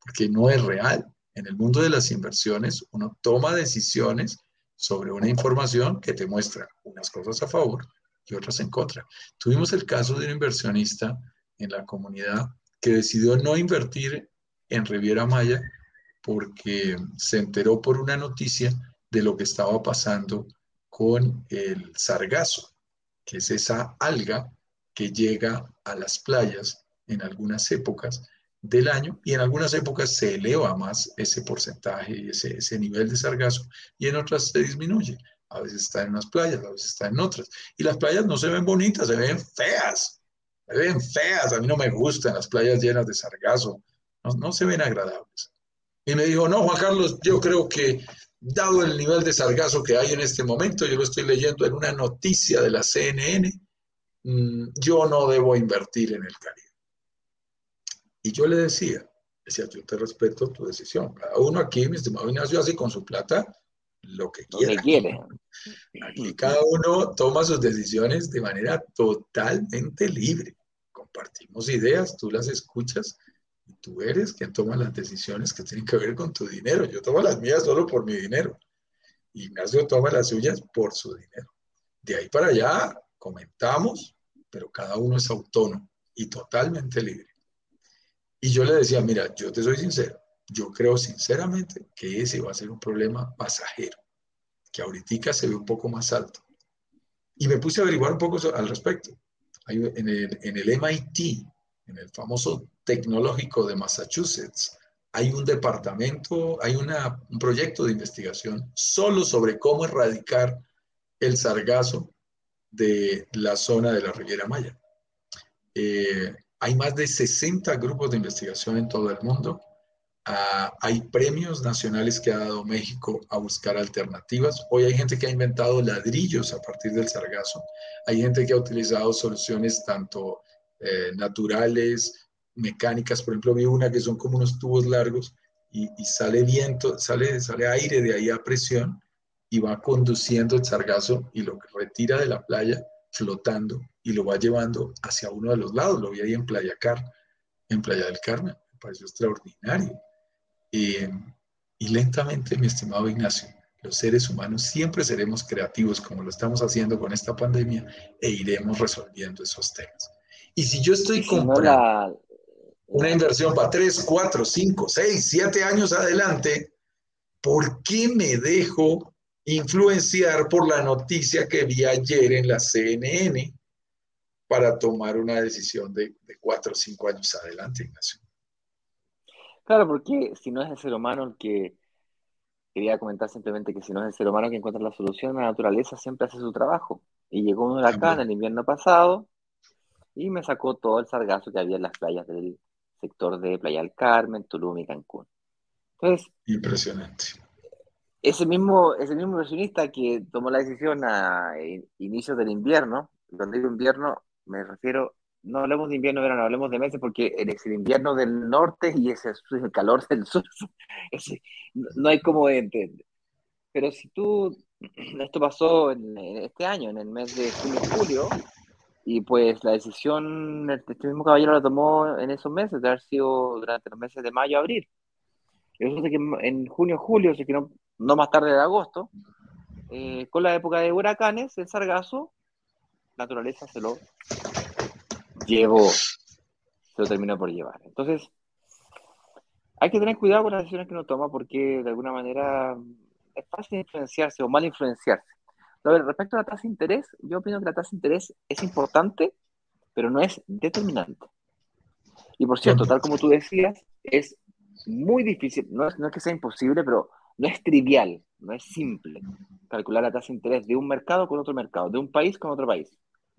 porque no es real. En el mundo de las inversiones, uno toma decisiones sobre una información que te muestra unas cosas a favor y otras en contra. Tuvimos el caso de un inversionista en la comunidad que decidió no invertir en Riviera Maya porque se enteró por una noticia de lo que estaba pasando con el sargazo, que es esa alga que llega a las playas en algunas épocas del año, y en algunas épocas se eleva más ese porcentaje y ese nivel de sargazo, y en otras se disminuye. A veces está en unas playas, a veces está en otras. Y las playas no se ven bonitas, se ven feas. Se ven feas, a mí no me gustan las playas llenas de sargazo. No se ven agradables. Y me dijo, no, Juan Carlos, yo creo que dado el nivel de sargazo que hay en este momento, yo lo estoy leyendo en una noticia de la CNN, yo no debo invertir en el Caribe. Y yo le decía, yo te respeto tu decisión. Cada uno aquí, mi estimado Ignacio, hace con su plata lo que quiera. Aquí cada uno toma sus decisiones de manera totalmente libre. Compartimos ideas, tú las escuchas, y tú eres quien toma las decisiones que tienen que ver con tu dinero. Yo tomo las mías solo por mi dinero. Ignacio toma las suyas por su dinero. De ahí para allá comentamos, pero cada uno es autónomo y totalmente libre. Y yo le decía, mira, yo te soy sincero. Yo creo sinceramente que ese va a ser un problema pasajero, que ahorita se ve un poco más alto. Y me puse a averiguar un poco al respecto. En el MIT, en el famoso tecnológico de Massachusetts, hay un proyecto de investigación solo sobre cómo erradicar el sargazo de la zona de la Riviera Maya. Hay más de 60 grupos de investigación en todo el mundo. Hay premios nacionales que ha dado México a buscar alternativas. Hoy hay gente que ha inventado ladrillos a partir del sargazo. Hay gente que ha utilizado soluciones tanto naturales, mecánicas. Por ejemplo, vi una que son como unos tubos largos y sale viento, sale aire de ahí a presión y va conduciendo el sargazo y lo retira de la playa flotando y lo va llevando hacia uno de los lados. Lo vi ahí en Playa del Carmen. Me pareció extraordinario. Y lentamente, mi estimado Ignacio, los seres humanos siempre seremos creativos, como lo estamos haciendo con esta pandemia, e iremos resolviendo esos temas. Y si yo estoy comprando una inversión para 3, 4, 5, 6, 7 años adelante, ¿por qué me dejo influenciar por la noticia que vi ayer en la CNN para tomar una decisión de 4 o 5 años adelante, Ignacio? Claro, porque si no es el ser humano el que... Quería comentar simplemente que si no es el ser humano que encuentra la solución, la naturaleza siempre hace su trabajo. Y llegó un huracán el invierno pasado y me sacó todo el sargazo que había en las playas del sector de Playa del Carmen, Tulum y Cancún. Entonces, impresionante. Ese mismo inversionista que tomó la decisión a inicios del invierno, cuando digo invierno me refiero, no hablemos de invierno, verano, hablemos de meses, porque es el invierno del norte y ese es el calor del sur. No hay como entender. Pero si tú, esto pasó en este año, en el mes de junio y julio, y pues la decisión, este mismo caballero la tomó en esos meses, de haber sido durante los meses de mayo, abril. Y resulta que en junio, julio, o sea que no más tarde de agosto, con la época de huracanes, el sargazo, naturaleza se lo llevó, se lo terminó por llevar. Entonces, hay que tener cuidado con las decisiones que uno toma, porque de alguna manera es fácil influenciarse o mal influenciarse. Respecto a la tasa de interés, yo opino que la tasa de interés es importante, pero no es determinante. Y por cierto, tal como tú decías, es muy difícil, no es que sea imposible, pero no es trivial, no es simple calcular la tasa de interés de un mercado con otro mercado, de un país con otro país.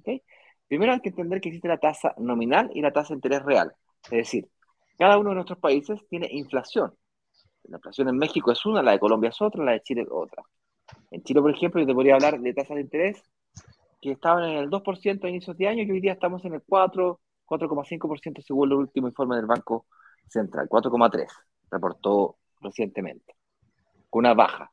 ¿Okay? Primero hay que entender que existe la tasa nominal y la tasa de interés real. Es decir, cada uno de nuestros países tiene inflación. La inflación en México es una, la de Colombia es otra, la de Chile es otra. En Chile, por ejemplo, yo te podría hablar de tasas de interés que estaban en el 2% a inicios de año y hoy día estamos en el 4,5% según el último informe del Banco Central. 4,3% reportó recientemente, con una baja.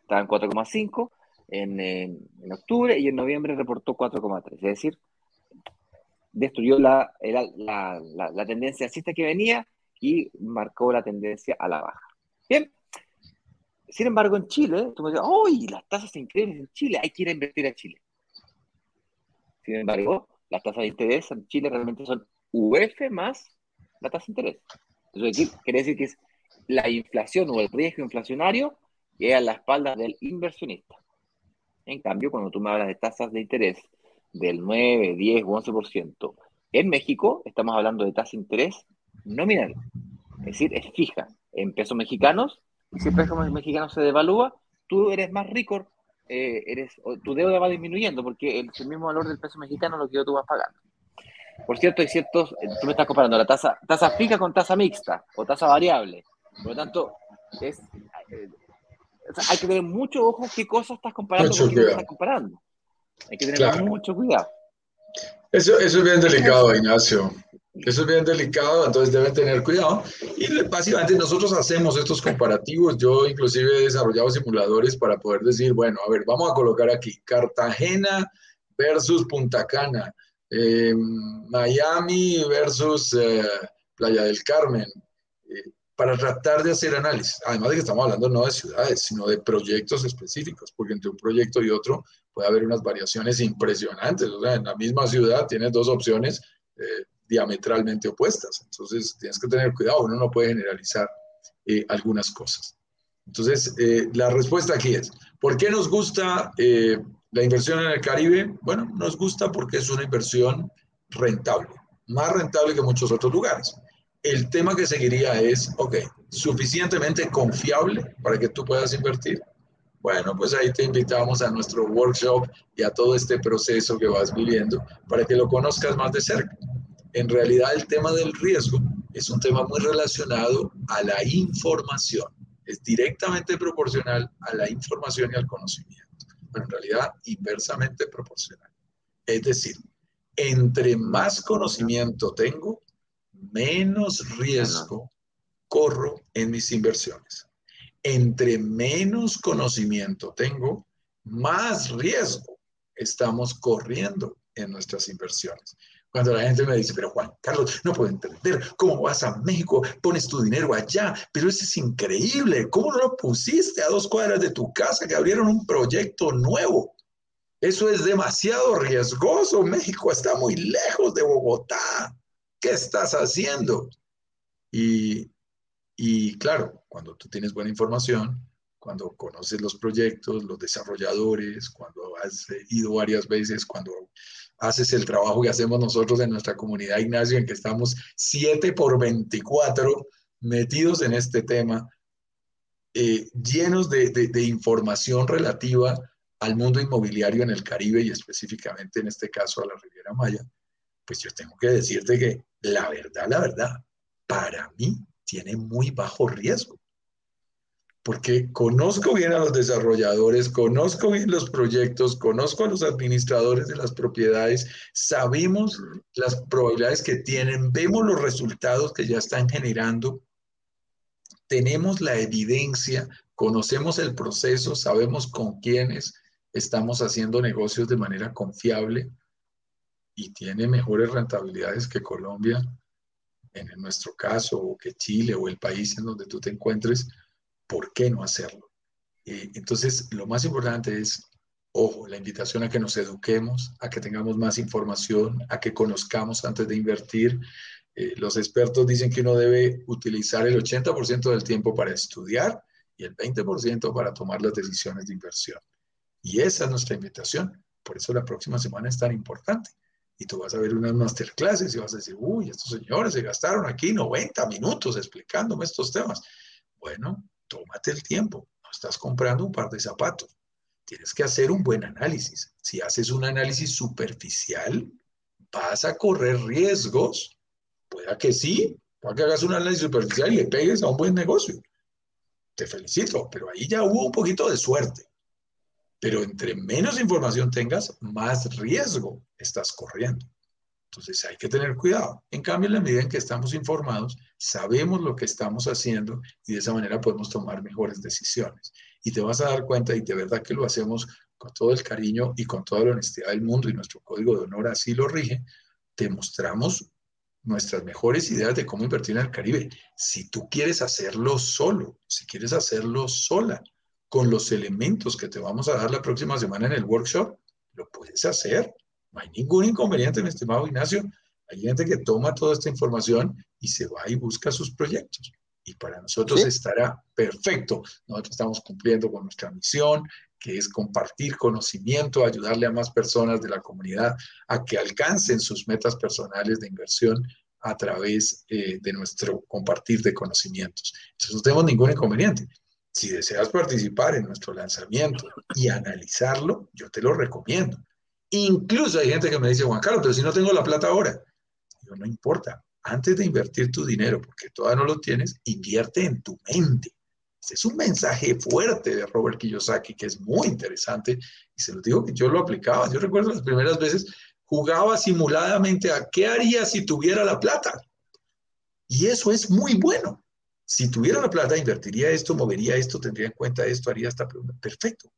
Estaba en 4,5% en octubre y en noviembre reportó 4,3%. Es decir, destruyó la tendencia alcista que venía y marcó la tendencia a la baja. Bien. Sin embargo, en Chile, tú me dices, ¡uy! Las tasas increíbles en Chile, hay que ir a invertir a Chile. Sin embargo, las tasas de interés en Chile realmente son UF más la tasa de interés. Entonces, aquí quiere decir que es la inflación o el riesgo inflacionario que es a la espalda del inversionista. En cambio, cuando tú me hablas de tasas de interés del 9, 10 o 11%, en México estamos hablando de tasa de interés nominal. Es decir, es fija en pesos mexicanos. Y si el peso mexicano se devalúa, tú eres más rico, tu deuda va disminuyendo porque es el mismo valor del peso mexicano lo que tú vas pagando. Por cierto, hay ciertos, tú me estás comparando la tasa fija con tasa mixta o tasa variable. Por lo tanto, hay que tener mucho ojo qué cosas estás comparando con qué estás comparando. Hay que tener mucho cuidado. Eso es bien delicado, Ignacio. Eso es bien delicado, entonces deben tener cuidado. Y básicamente nosotros hacemos estos comparativos. Yo inclusive he desarrollado simuladores para poder decir, bueno, a ver, vamos a colocar aquí Cartagena versus Punta Cana, Miami versus Playa del Carmen, para tratar de hacer análisis. Además de que estamos hablando no de ciudades, sino de proyectos específicos, porque entre un proyecto y otro puede haber unas variaciones impresionantes. O sea, en la misma ciudad tienes dos opciones diametralmente opuestas. Entonces, tienes que tener cuidado, uno no puede generalizar algunas cosas. Entonces, la respuesta aquí es, ¿por qué nos gusta la inversión en el Caribe? Bueno, nos gusta porque es una inversión rentable, más rentable que muchos otros lugares. El tema que seguiría es, suficientemente confiable para que tú puedas invertir. Bueno, pues ahí te invitamos a nuestro workshop y a todo este proceso que vas viviendo para que lo conozcas más de cerca. En realidad, el tema del riesgo es un tema muy relacionado a la información. Es directamente proporcional a la información y al conocimiento. Pero en realidad, inversamente proporcional. Es decir, entre más conocimiento tengo, menos riesgo corro en mis inversiones. Entre menos conocimiento tengo, más riesgo estamos corriendo en nuestras inversiones. Cuando la gente me dice, pero Juan Carlos, no puedo entender cómo vas a México, pones tu dinero allá, pero eso es increíble, ¿cómo no lo pusiste a 2 cuadras de tu casa que abrieron un proyecto nuevo? Eso es demasiado riesgoso, México está muy lejos de Bogotá, ¿qué estás haciendo? Y claro, cuando tú tienes buena información, cuando conoces los proyectos, los desarrolladores, cuando has ido varias veces, cuando haces el trabajo que hacemos nosotros en nuestra comunidad, Ignacio, en que estamos 7/24 metidos en este tema, llenos de información relativa al mundo inmobiliario en el Caribe y específicamente en este caso a la Riviera Maya, pues yo tengo que decirte que la verdad, para mí tiene muy bajo riesgo. Porque conozco bien a los desarrolladores, conozco bien los proyectos, conozco a los administradores de las propiedades, sabemos las probabilidades que tienen, vemos los resultados que ya están generando, tenemos la evidencia, conocemos el proceso, sabemos con quiénes estamos haciendo negocios de manera confiable y tiene mejores rentabilidades que Colombia, en nuestro caso, o que Chile o el país en donde tú te encuentres. ¿Por qué no hacerlo? Entonces, lo más importante es, ojo, la invitación a que nos eduquemos, a que tengamos más información, a que conozcamos antes de invertir. Los expertos dicen que uno debe utilizar el 80% del tiempo para estudiar y el 20% para tomar las decisiones de inversión. Y esa es nuestra invitación. Por eso la próxima semana es tan importante. Y tú vas a ver unas masterclasses y vas a decir, uy, estos señores se gastaron aquí 90 minutos explicándome estos temas. Bueno, tómate el tiempo, no estás comprando un par de zapatos. Tienes que hacer un buen análisis. Si haces un análisis superficial, vas a correr riesgos. Pueda que sí, pueda que hagas un análisis superficial y le pegues a un buen negocio. Te felicito, pero ahí ya hubo un poquito de suerte. Pero entre menos información tengas, más riesgo estás corriendo. Entonces hay que tener cuidado. En cambio, en la medida en que estamos informados, sabemos lo que estamos haciendo y de esa manera podemos tomar mejores decisiones. Y te vas a dar cuenta, y de verdad que lo hacemos con todo el cariño y con toda la honestidad del mundo, y nuestro código de honor así lo rige, te mostramos nuestras mejores ideas de cómo invertir en el Caribe. Si tú quieres hacerlo solo, si quieres hacerlo sola, con los elementos que te vamos a dar la próxima semana en el workshop, lo puedes hacer. No hay ningún inconveniente, mi estimado Ignacio. Hay gente que toma toda esta información y se va y busca sus proyectos. Y para nosotros estará perfecto. Nosotros estamos cumpliendo con nuestra misión, que es compartir conocimiento, ayudarle a más personas de la comunidad a que alcancen sus metas personales de inversión a través de nuestro compartir de conocimientos. Entonces no tenemos ningún inconveniente. Si deseas participar en nuestro lanzamiento y analizarlo, yo te lo recomiendo. Incluso hay gente que me dice, Juan Carlos, pero si no tengo la plata ahora. Yo, no importa. Antes de invertir tu dinero, porque todavía no lo tienes, invierte en tu mente. Este es un mensaje fuerte de Robert Kiyosaki que es muy interesante, y se lo digo que yo lo aplicaba. Yo recuerdo las primeras veces jugaba simuladamente a qué haría si tuviera la plata. Y eso es muy bueno. Si tuviera la plata, invertiría esto, movería esto, tendría en cuenta esto, haría esta pregunta. Perfecto.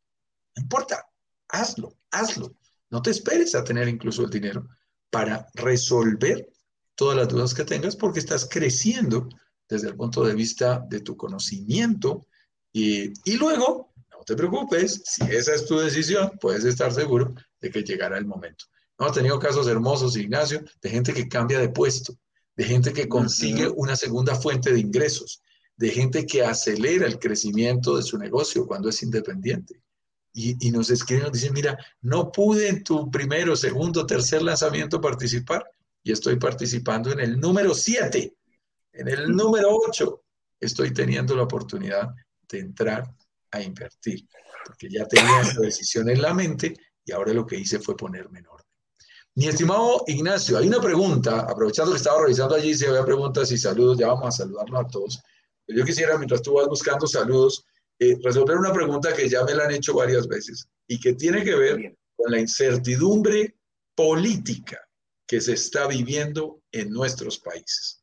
No importa. Hazlo, hazlo. No te esperes a tener incluso el dinero para resolver todas las dudas que tengas, porque estás creciendo desde el punto de vista de tu conocimiento. Y luego, no te preocupes, si esa es tu decisión, puedes estar seguro de que llegará el momento. Hemos tenido casos hermosos, Ignacio, de gente que cambia de puesto, de gente que consigue una segunda fuente de ingresos, de gente que acelera el crecimiento de su negocio cuando es independiente. Y nos escriben, nos dicen, mira, no pude en tu primero, segundo, tercer lanzamiento participar, y estoy participando en el número 7, en el número 8. Estoy teniendo la oportunidad de entrar a invertir, porque ya tenía esa decisión en la mente y ahora lo que hice fue ponerme en orden. Mi estimado Ignacio, hay una pregunta, aprovechando que estaba revisando allí, si había preguntas y saludos, ya vamos a saludarnos a todos. Yo quisiera, mientras tú vas buscando saludos, resolver una pregunta que ya me la han hecho varias veces y que tiene que ver con la incertidumbre política que se está viviendo en nuestros países.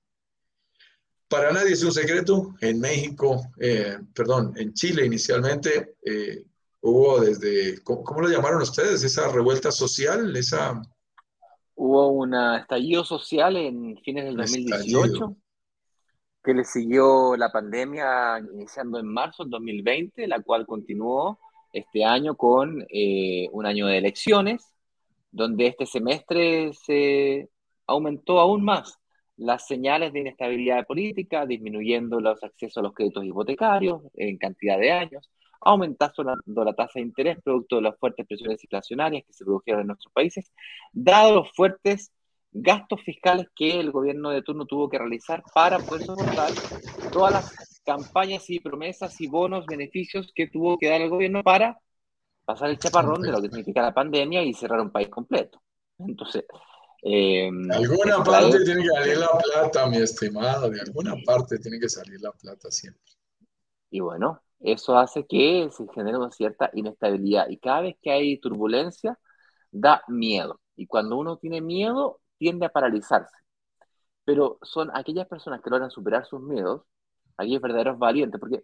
Para nadie es un secreto, en México, en Chile inicialmente, hubo desde, ¿cómo lo llamaron ustedes? ¿Esa revuelta social? Hubo un estallido social en fines del 2018. Estallido. Que le siguió la pandemia iniciando en marzo del 2020, la cual continuó este año con un año de elecciones, donde este semestre se aumentó aún más las señales de inestabilidad política, disminuyendo los accesos a los créditos hipotecarios en cantidad de años, aumentando la tasa de interés producto de las fuertes presiones inflacionarias que se produjeron en nuestros países, dado los fuertes gastos fiscales que el gobierno de turno tuvo que realizar para poder soportar todas las campañas y promesas y bonos, beneficios que tuvo que dar el gobierno para pasar el chaparrón de lo que significa la pandemia y cerrar un país completo. Entonces, alguna parte tiene que salir la plata, mi estimado, de alguna parte tiene que salir la plata siempre. Y bueno, eso hace que se genere una cierta inestabilidad, y cada vez que hay turbulencia da miedo, y cuando uno tiene miedo tiende a paralizarse. Pero son aquellas personas que logran superar sus miedos, aquellos verdaderos valientes, porque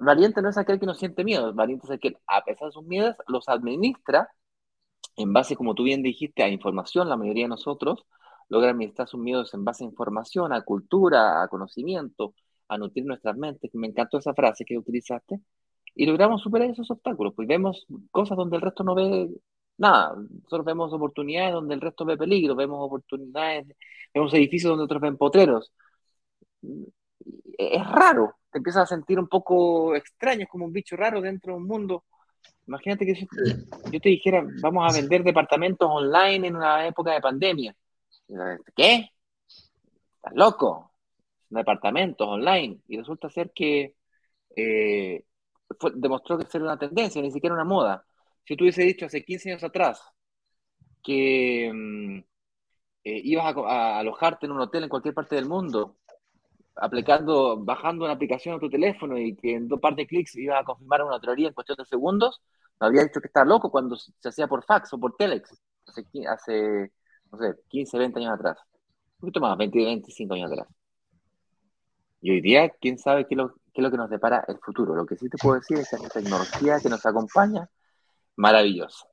valiente no es aquel que no siente miedo, valiente es aquel, a pesar de sus miedos, los administra en base, como tú bien dijiste, a información. La mayoría de nosotros logra administrar sus miedos en base a información, a cultura, a conocimiento, a nutrir nuestras mentes. Me encantó esa frase que utilizaste, y logramos superar esos obstáculos, pues vemos cosas donde el resto no ve nada. Nosotros vemos oportunidades donde el resto ve peligro, vemos oportunidades, vemos edificios donde otros ven potreros. Es raro, te empiezas a sentir un poco extraño, es como un bicho raro dentro de un mundo. Imagínate que yo te dijera, vamos a vender departamentos online en una época de pandemia. ¿Qué? ¿Estás loco? Departamentos online. Y resulta ser que demostró que era una tendencia, ni siquiera una moda. Si tú hubiese dicho hace 15 años atrás que ibas a alojarte en un hotel en cualquier parte del mundo, bajando una aplicación a tu teléfono y que en 2 clics ibas a confirmar una teoría en cuestión de segundos, me habría dicho que estaba loco cuando se hacía por fax o por telex, hace no sé, 15, 20 años atrás. Un poquito más, 20, 25 años atrás. Y hoy día, quién sabe qué es lo que nos depara el futuro. Lo que sí te puedo decir es que esta tecnología que nos acompaña, maravilloso.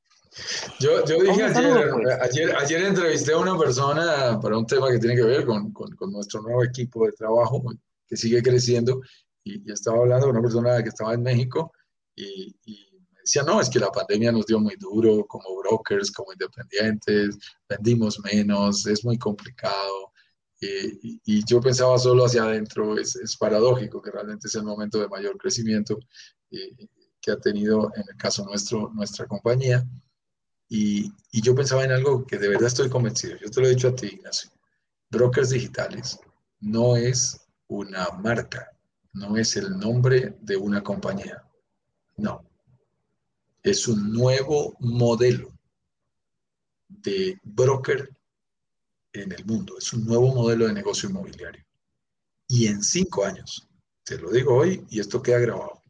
Yo dije ayer entrevisté a una persona para un tema que tiene que ver con nuestro nuevo equipo de trabajo que sigue creciendo, y estaba hablando con una persona que estaba en México y me decía, no, es que la pandemia nos dio muy duro como brokers, como independientes, vendimos menos, es muy complicado, Y yo pensaba solo hacia adentro. Es paradójico que realmente es el momento de mayor crecimiento que ha tenido, en el caso nuestro, nuestra compañía. Y yo pensaba en algo que de verdad estoy convencido. Yo te lo he dicho a ti, Ignacio. Brokers Digitales no es una marca, no es el nombre de una compañía. No. Es un nuevo modelo de broker en el mundo. Es un nuevo modelo de negocio inmobiliario. Y en 5 años, te lo digo hoy y esto queda grabado,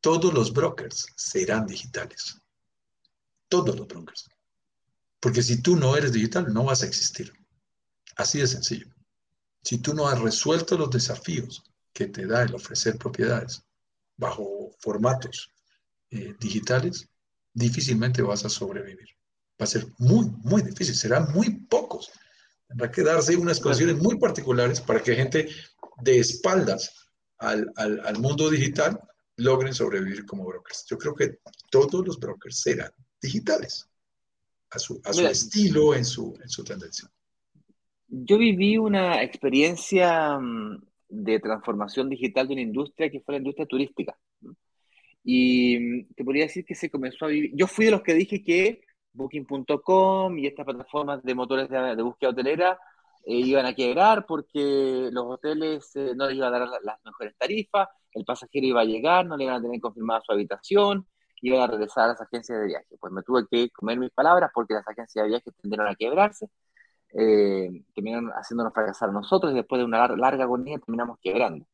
todos los brokers serán digitales. Todos los brokers. Porque si tú no eres digital, no vas a existir. Así de sencillo. Si tú no has resuelto los desafíos que te da el ofrecer propiedades bajo formatos digitales, difícilmente vas a sobrevivir. Va a ser muy, muy difícil. Serán muy pocos. Tendrá que darse unas condiciones muy particulares para que gente de espaldas al mundo digital logren sobrevivir como brokers. Yo creo que todos los brokers serán digitales, a su estilo, en su tendencia. Yo viví una experiencia de transformación digital de una industria que fue la industria turística. Y te podría decir que se comenzó a vivir. Yo fui de los que dije que Booking.com y estas plataformas de motores de búsqueda hotelera iban a quebrar porque los hoteles no les iban a dar las mejores tarifas, el pasajero iba a llegar, no le iban a tener confirmada su habitación, iban a regresar a las agencias de viaje. Pues me tuve que comer mis palabras porque las agencias de viaje tendieron a quebrarse, terminaron haciéndonos fracasar nosotros y después de una larga agonía terminamos quebrando.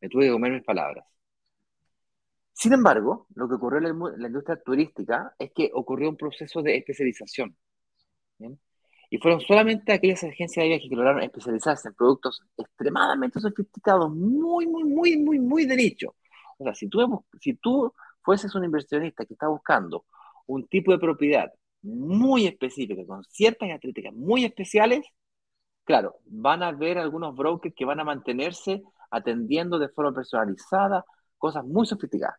Me tuve que comer mis palabras. Sin embargo, lo que ocurrió en la industria turística es que ocurrió un proceso de especialización. ¿Bien? Y fueron solamente aquellas agencias de viaje que lograron especializarse en productos extremadamente sofisticados, muy, muy, muy, muy, muy de nicho. O sea, si tú fueses un inversionista que está buscando un tipo de propiedad muy específica, con ciertas características muy especiales, claro, van a haber algunos brokers que van a mantenerse atendiendo de forma personalizada cosas muy sofisticadas.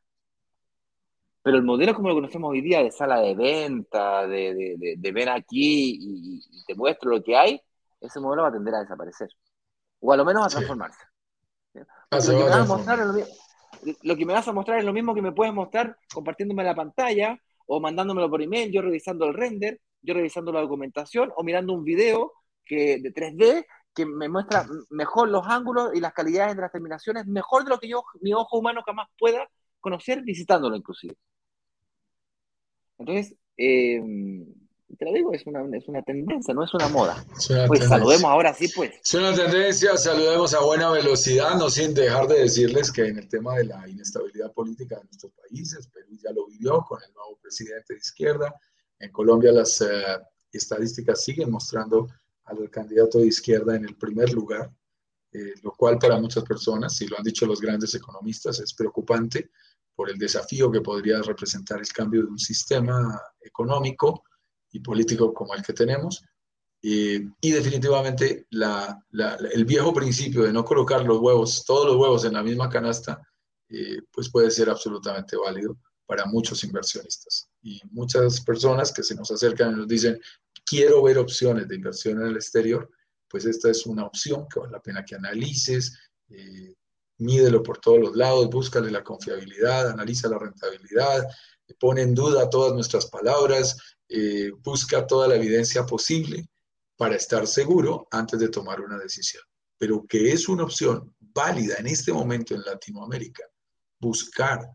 Pero el modelo como lo conocemos hoy día de sala de venta, de ven aquí y te muestro lo que hay, ese modelo va a tender a desaparecer. O a lo menos a transformarse. Sí. Lo que me vas a mostrar es lo mismo que me puedes mostrar compartiéndome la pantalla o mandándomelo por email, yo revisando el render, yo revisando la documentación o mirando un video de 3D que me muestra mejor los ángulos y las calidades de las terminaciones, mejor de lo que mi ojo humano jamás pueda conocer, visitándolo inclusive. Entonces, te lo digo, es una tendencia, no es una moda. Pues saludemos ahora sí, pues. Es una tendencia, saludemos a buena velocidad, no sin dejar de decirles que en el tema de la inestabilidad política de nuestros países, Perú ya lo vivió con el nuevo presidente de izquierda, en Colombia las estadísticas siguen mostrando al candidato de izquierda en el primer lugar, lo cual para muchas personas, y lo han dicho los grandes economistas, es preocupante por el desafío que podría representar el cambio de un sistema económico y político como el que tenemos. Y definitivamente el viejo principio de no colocar todos los huevos en la misma canasta, pues puede ser absolutamente válido para muchos inversionistas. Y muchas personas que se nos acercan y nos dicen, quiero ver opciones de inversión en el exterior, pues esta es una opción que vale la pena que analices, mídelo por todos los lados, búscale la confiabilidad, analiza la rentabilidad, pone en duda todas nuestras palabras, busca toda la evidencia posible para estar seguro antes de tomar una decisión. Pero que es una opción válida en este momento en Latinoamérica, buscar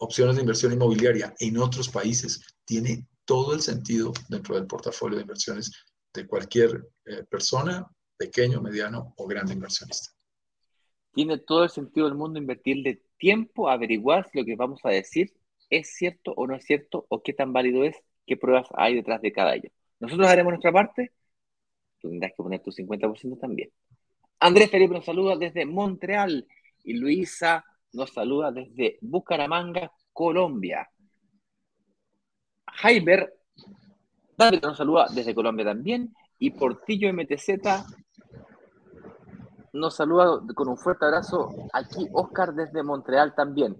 opciones de inversión inmobiliaria en otros países tiene todo el sentido dentro del portafolio de inversiones de cualquier persona, pequeño, mediano o grande inversionista. Tiene todo el sentido del mundo invertirle tiempo a averiguar si lo que vamos a decir es cierto o no es cierto, o qué tan válido es, qué pruebas hay detrás de cada ello. Nosotros haremos nuestra parte, tú tendrás que poner tu 50% también. Andrés Felipe nos saluda desde Montreal y Luisa nos saluda desde Bucaramanga, Colombia. Jaiber David nos saluda desde Colombia también y Portillo MTZ nos saluda con un fuerte abrazo. Aquí Oscar desde Montreal también.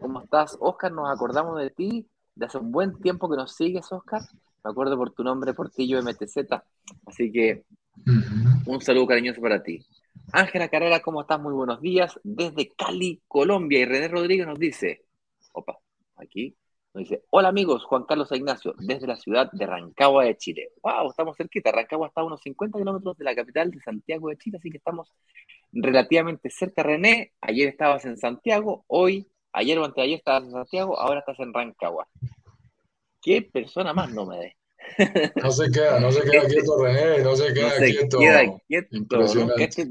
¿Cómo estás, Oscar? Nos acordamos de ti de hace un buen tiempo que nos sigues, Oscar. Me acuerdo por tu nombre, Portillo MTZ. Así que Un saludo cariñoso para ti. Ángela Carrera, ¿cómo estás? Muy buenos días. Desde Cali, Colombia. Y René Rodríguez nos dice, opa, aquí, nos dice, hola amigos, Juan Carlos e Ignacio, desde la ciudad de Rancagua de Chile. ¡Wow! Estamos cerquita. Rancagua está a unos 50 kilómetros de la capital de Santiago de Chile, así que estamos relativamente cerca. René, ayer estabas en Santiago, hoy, ayer o anteayer estabas en Santiago, ahora estás en Rancagua. ¿Qué persona más no me dé? No se queda quieto, René, no se queda quieto. Impresionante.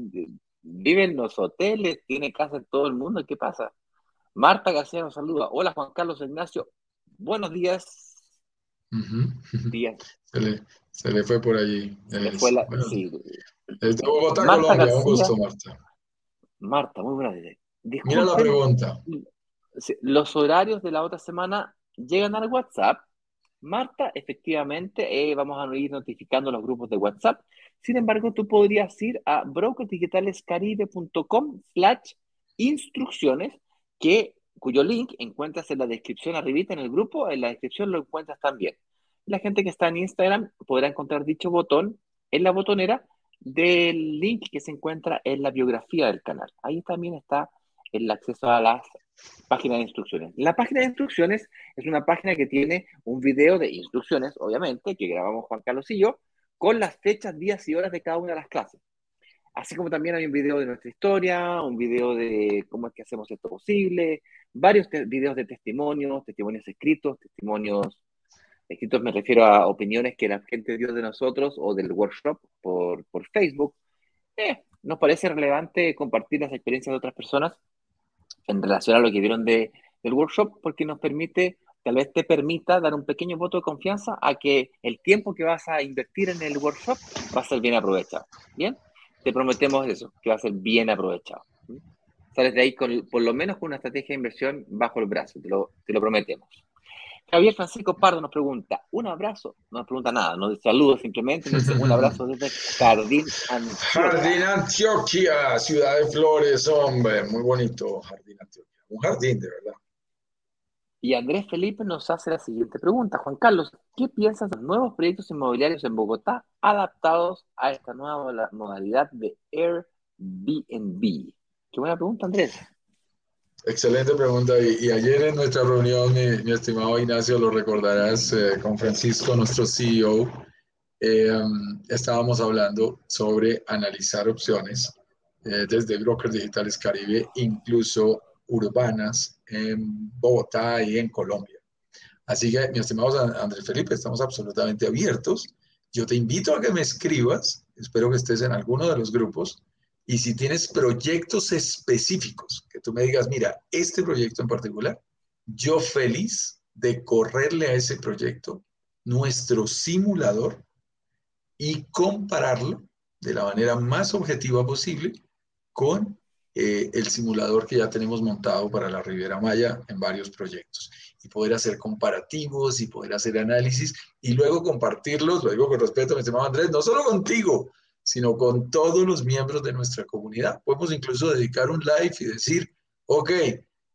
Vive en los hoteles, tiene casa en todo el mundo, ¿qué pasa? Marta García nos saluda. Hola Juan Carlos Ignacio, buenos días. Se le fue por allí. Sí. Desde Bogotá, Marta Colombia, García, un gusto, Marta. Marta, muy buenas días. Mira la pregunta. Los horarios de la otra semana llegan al WhatsApp. Marta, efectivamente, vamos a ir notificando los grupos de WhatsApp. Sin embargo, tú podrías ir a brokersdigitalescaribe.com/instrucciones, cuyo link encuentras en la descripción arribita en el grupo, en la descripción lo encuentras también. La gente que está en Instagram podrá encontrar dicho botón en la botonera del link que se encuentra en la biografía del canal. Ahí también está el acceso a las páginas de instrucciones. La página de instrucciones es una página que tiene un video de instrucciones, obviamente, que grabamos Juan Carlos y yo, con las fechas, días y horas de cada una de las clases. Así como también hay un video de nuestra historia, un video de cómo es que hacemos esto posible, varios videos de testimonios escritos, testimonios escritos me refiero a opiniones que la gente dio de nosotros o del workshop por Facebook. Nos parece relevante compartir las experiencias de otras personas en relación a lo que vieron del workshop, porque nos permite, tal vez te permita dar un pequeño voto de confianza a que el tiempo que vas a invertir en el workshop va a ser bien aprovechado. ¿Bien? Te prometemos eso, que va a ser bien aprovechado. ¿Sí? Sales de ahí por lo menos con una estrategia de inversión bajo el brazo, te lo prometemos. Javier Francisco Pardo nos pregunta, un abrazo, no nos pregunta nada, nos saluda simplemente, nos dice un abrazo desde Jardín Antioquia, Ciudad de Flores, hombre, muy bonito Jardín Antioquia, un jardín de verdad. Y Andrés Felipe nos hace la siguiente pregunta, Juan Carlos, ¿qué piensas de los nuevos proyectos inmobiliarios en Bogotá adaptados a esta nueva modalidad de Airbnb? Qué buena pregunta, Andrés. Excelente pregunta. Y ayer en nuestra reunión, mi estimado Ignacio, lo recordarás, con Francisco, nuestro CEO, estábamos hablando sobre analizar opciones desde Brokers Digitales Caribe, incluso urbanas, en Bogotá y en Colombia. Así que, mi estimado Andrés Felipe, estamos absolutamente abiertos. Yo te invito a que me escribas, espero que estés en alguno de los grupos. Y si tienes proyectos específicos, que tú me digas, mira, este proyecto en particular, yo feliz de correrle a ese proyecto nuestro simulador y compararlo de la manera más objetiva posible con el simulador que ya tenemos montado para la Riviera Maya en varios proyectos. Y poder hacer comparativos y poder hacer análisis y luego compartirlos, lo digo con respeto, mi estimado Andrés, no solo contigo, sino con todos los miembros de nuestra comunidad. Podemos incluso dedicar un live y decir, ok,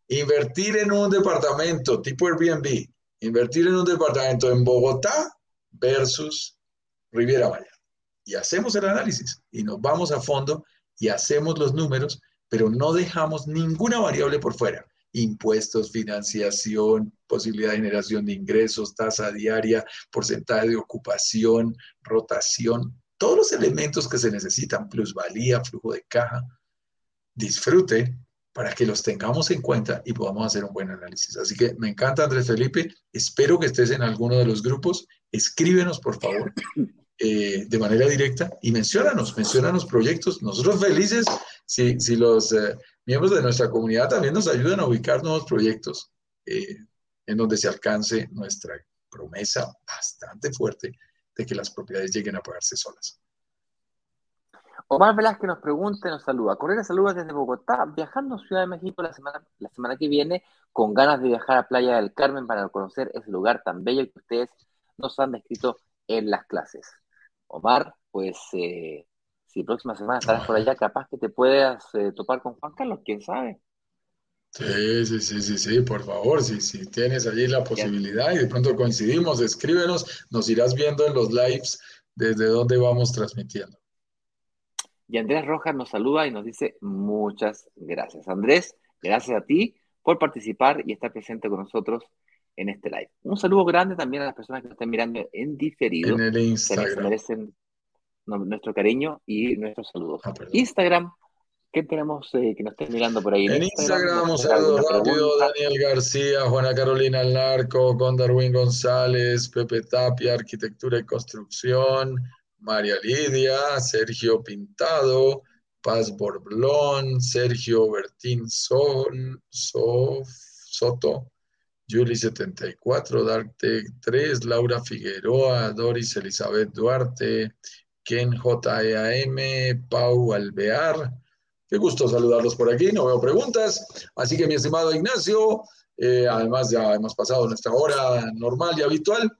invertir en un departamento tipo Airbnb, invertir en un departamento en Bogotá versus Riviera Maya. Y hacemos el análisis, y nos vamos a fondo, y hacemos los números, pero no dejamos ninguna variable por fuera. Impuestos, financiación, posibilidad de generación de ingresos, tasa diaria, porcentaje de ocupación, rotación, todos los elementos que se necesitan, plusvalía, flujo de caja, disfrute, para que los tengamos en cuenta y podamos hacer un buen análisis. Así que me encanta, Andrés Felipe, espero que estés en alguno de los grupos, escríbenos, por favor, de manera directa, y menciónanos proyectos, nosotros felices si los miembros de nuestra comunidad también nos ayudan a ubicar nuevos proyectos en donde se alcance nuestra promesa bastante fuerte de que las propiedades lleguen a pagarse solas. Omar Velázquez nos pregunta y nos saluda. Correra, saludos desde Bogotá, viajando a Ciudad de México la semana que viene, con ganas de viajar a Playa del Carmen para conocer ese lugar tan bello que ustedes nos han descrito en las clases. Omar, pues si próxima semana estarás por allá, capaz que te puedas topar con Juan Carlos, quién sabe. Sí, por favor, si tienes allí la posibilidad y de pronto coincidimos, escríbenos, nos irás viendo en los lives desde dónde vamos transmitiendo. Y Andrés Rojas nos saluda y nos dice muchas gracias. Andrés, gracias a ti por participar y estar presente con nosotros en este live. Un saludo grande también a las personas que nos están mirando en diferido. En el Instagram. Que merecen nuestro cariño y nuestros saludos. Instagram, ¿qué tenemos que nos estén mirando por ahí? En Instagram, un saludo rápido. Daniel García, Juana Carolina El Narco, con Darwin González, Pepe Tapia, Arquitectura y Construcción, María Lidia, Sergio Pintado, Paz Borblón, Sergio Bertín Soto, Julie74, Darte 3, Laura Figueroa, Doris Elizabeth Duarte, Ken JEAM, Pau Alvear. Qué gusto saludarlos por aquí, no veo preguntas. Así que mi estimado Ignacio, además ya hemos pasado nuestra hora normal y habitual,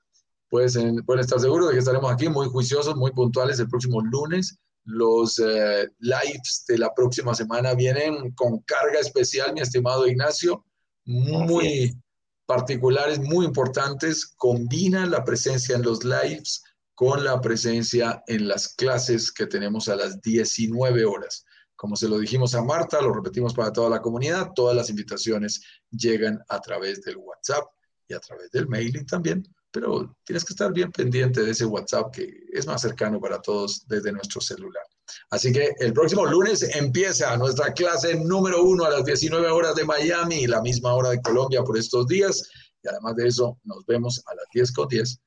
pues pueden estar seguros de que estaremos aquí muy juiciosos, muy puntuales el próximo lunes. Los lives de la próxima semana vienen con carga especial, mi estimado Ignacio, muy particulares, muy importantes. Combina la presencia en los lives con la presencia en las clases que tenemos a las 19 horas. Como se lo dijimos a Marta, lo repetimos para toda la comunidad, todas las invitaciones llegan a través del WhatsApp y a través del mailing también, pero tienes que estar bien pendiente de ese WhatsApp que es más cercano para todos desde nuestro celular. Así que el próximo lunes empieza nuestra clase número 1 a las 19 horas de Miami, la misma hora de Colombia por estos días. Y además de eso, nos vemos a las 10:10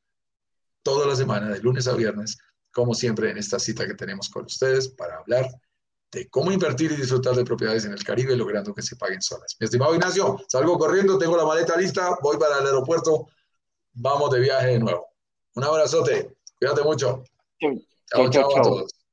toda la semana, de lunes a viernes, como siempre en esta cita que tenemos con ustedes para hablar de cómo invertir y disfrutar de propiedades en el Caribe, logrando que se paguen solas. Mi estimado Ignacio, salgo corriendo, tengo la maleta lista, voy para el aeropuerto. Vamos de viaje de nuevo. Un abrazote. Cuídate mucho. Chao, chao a todos.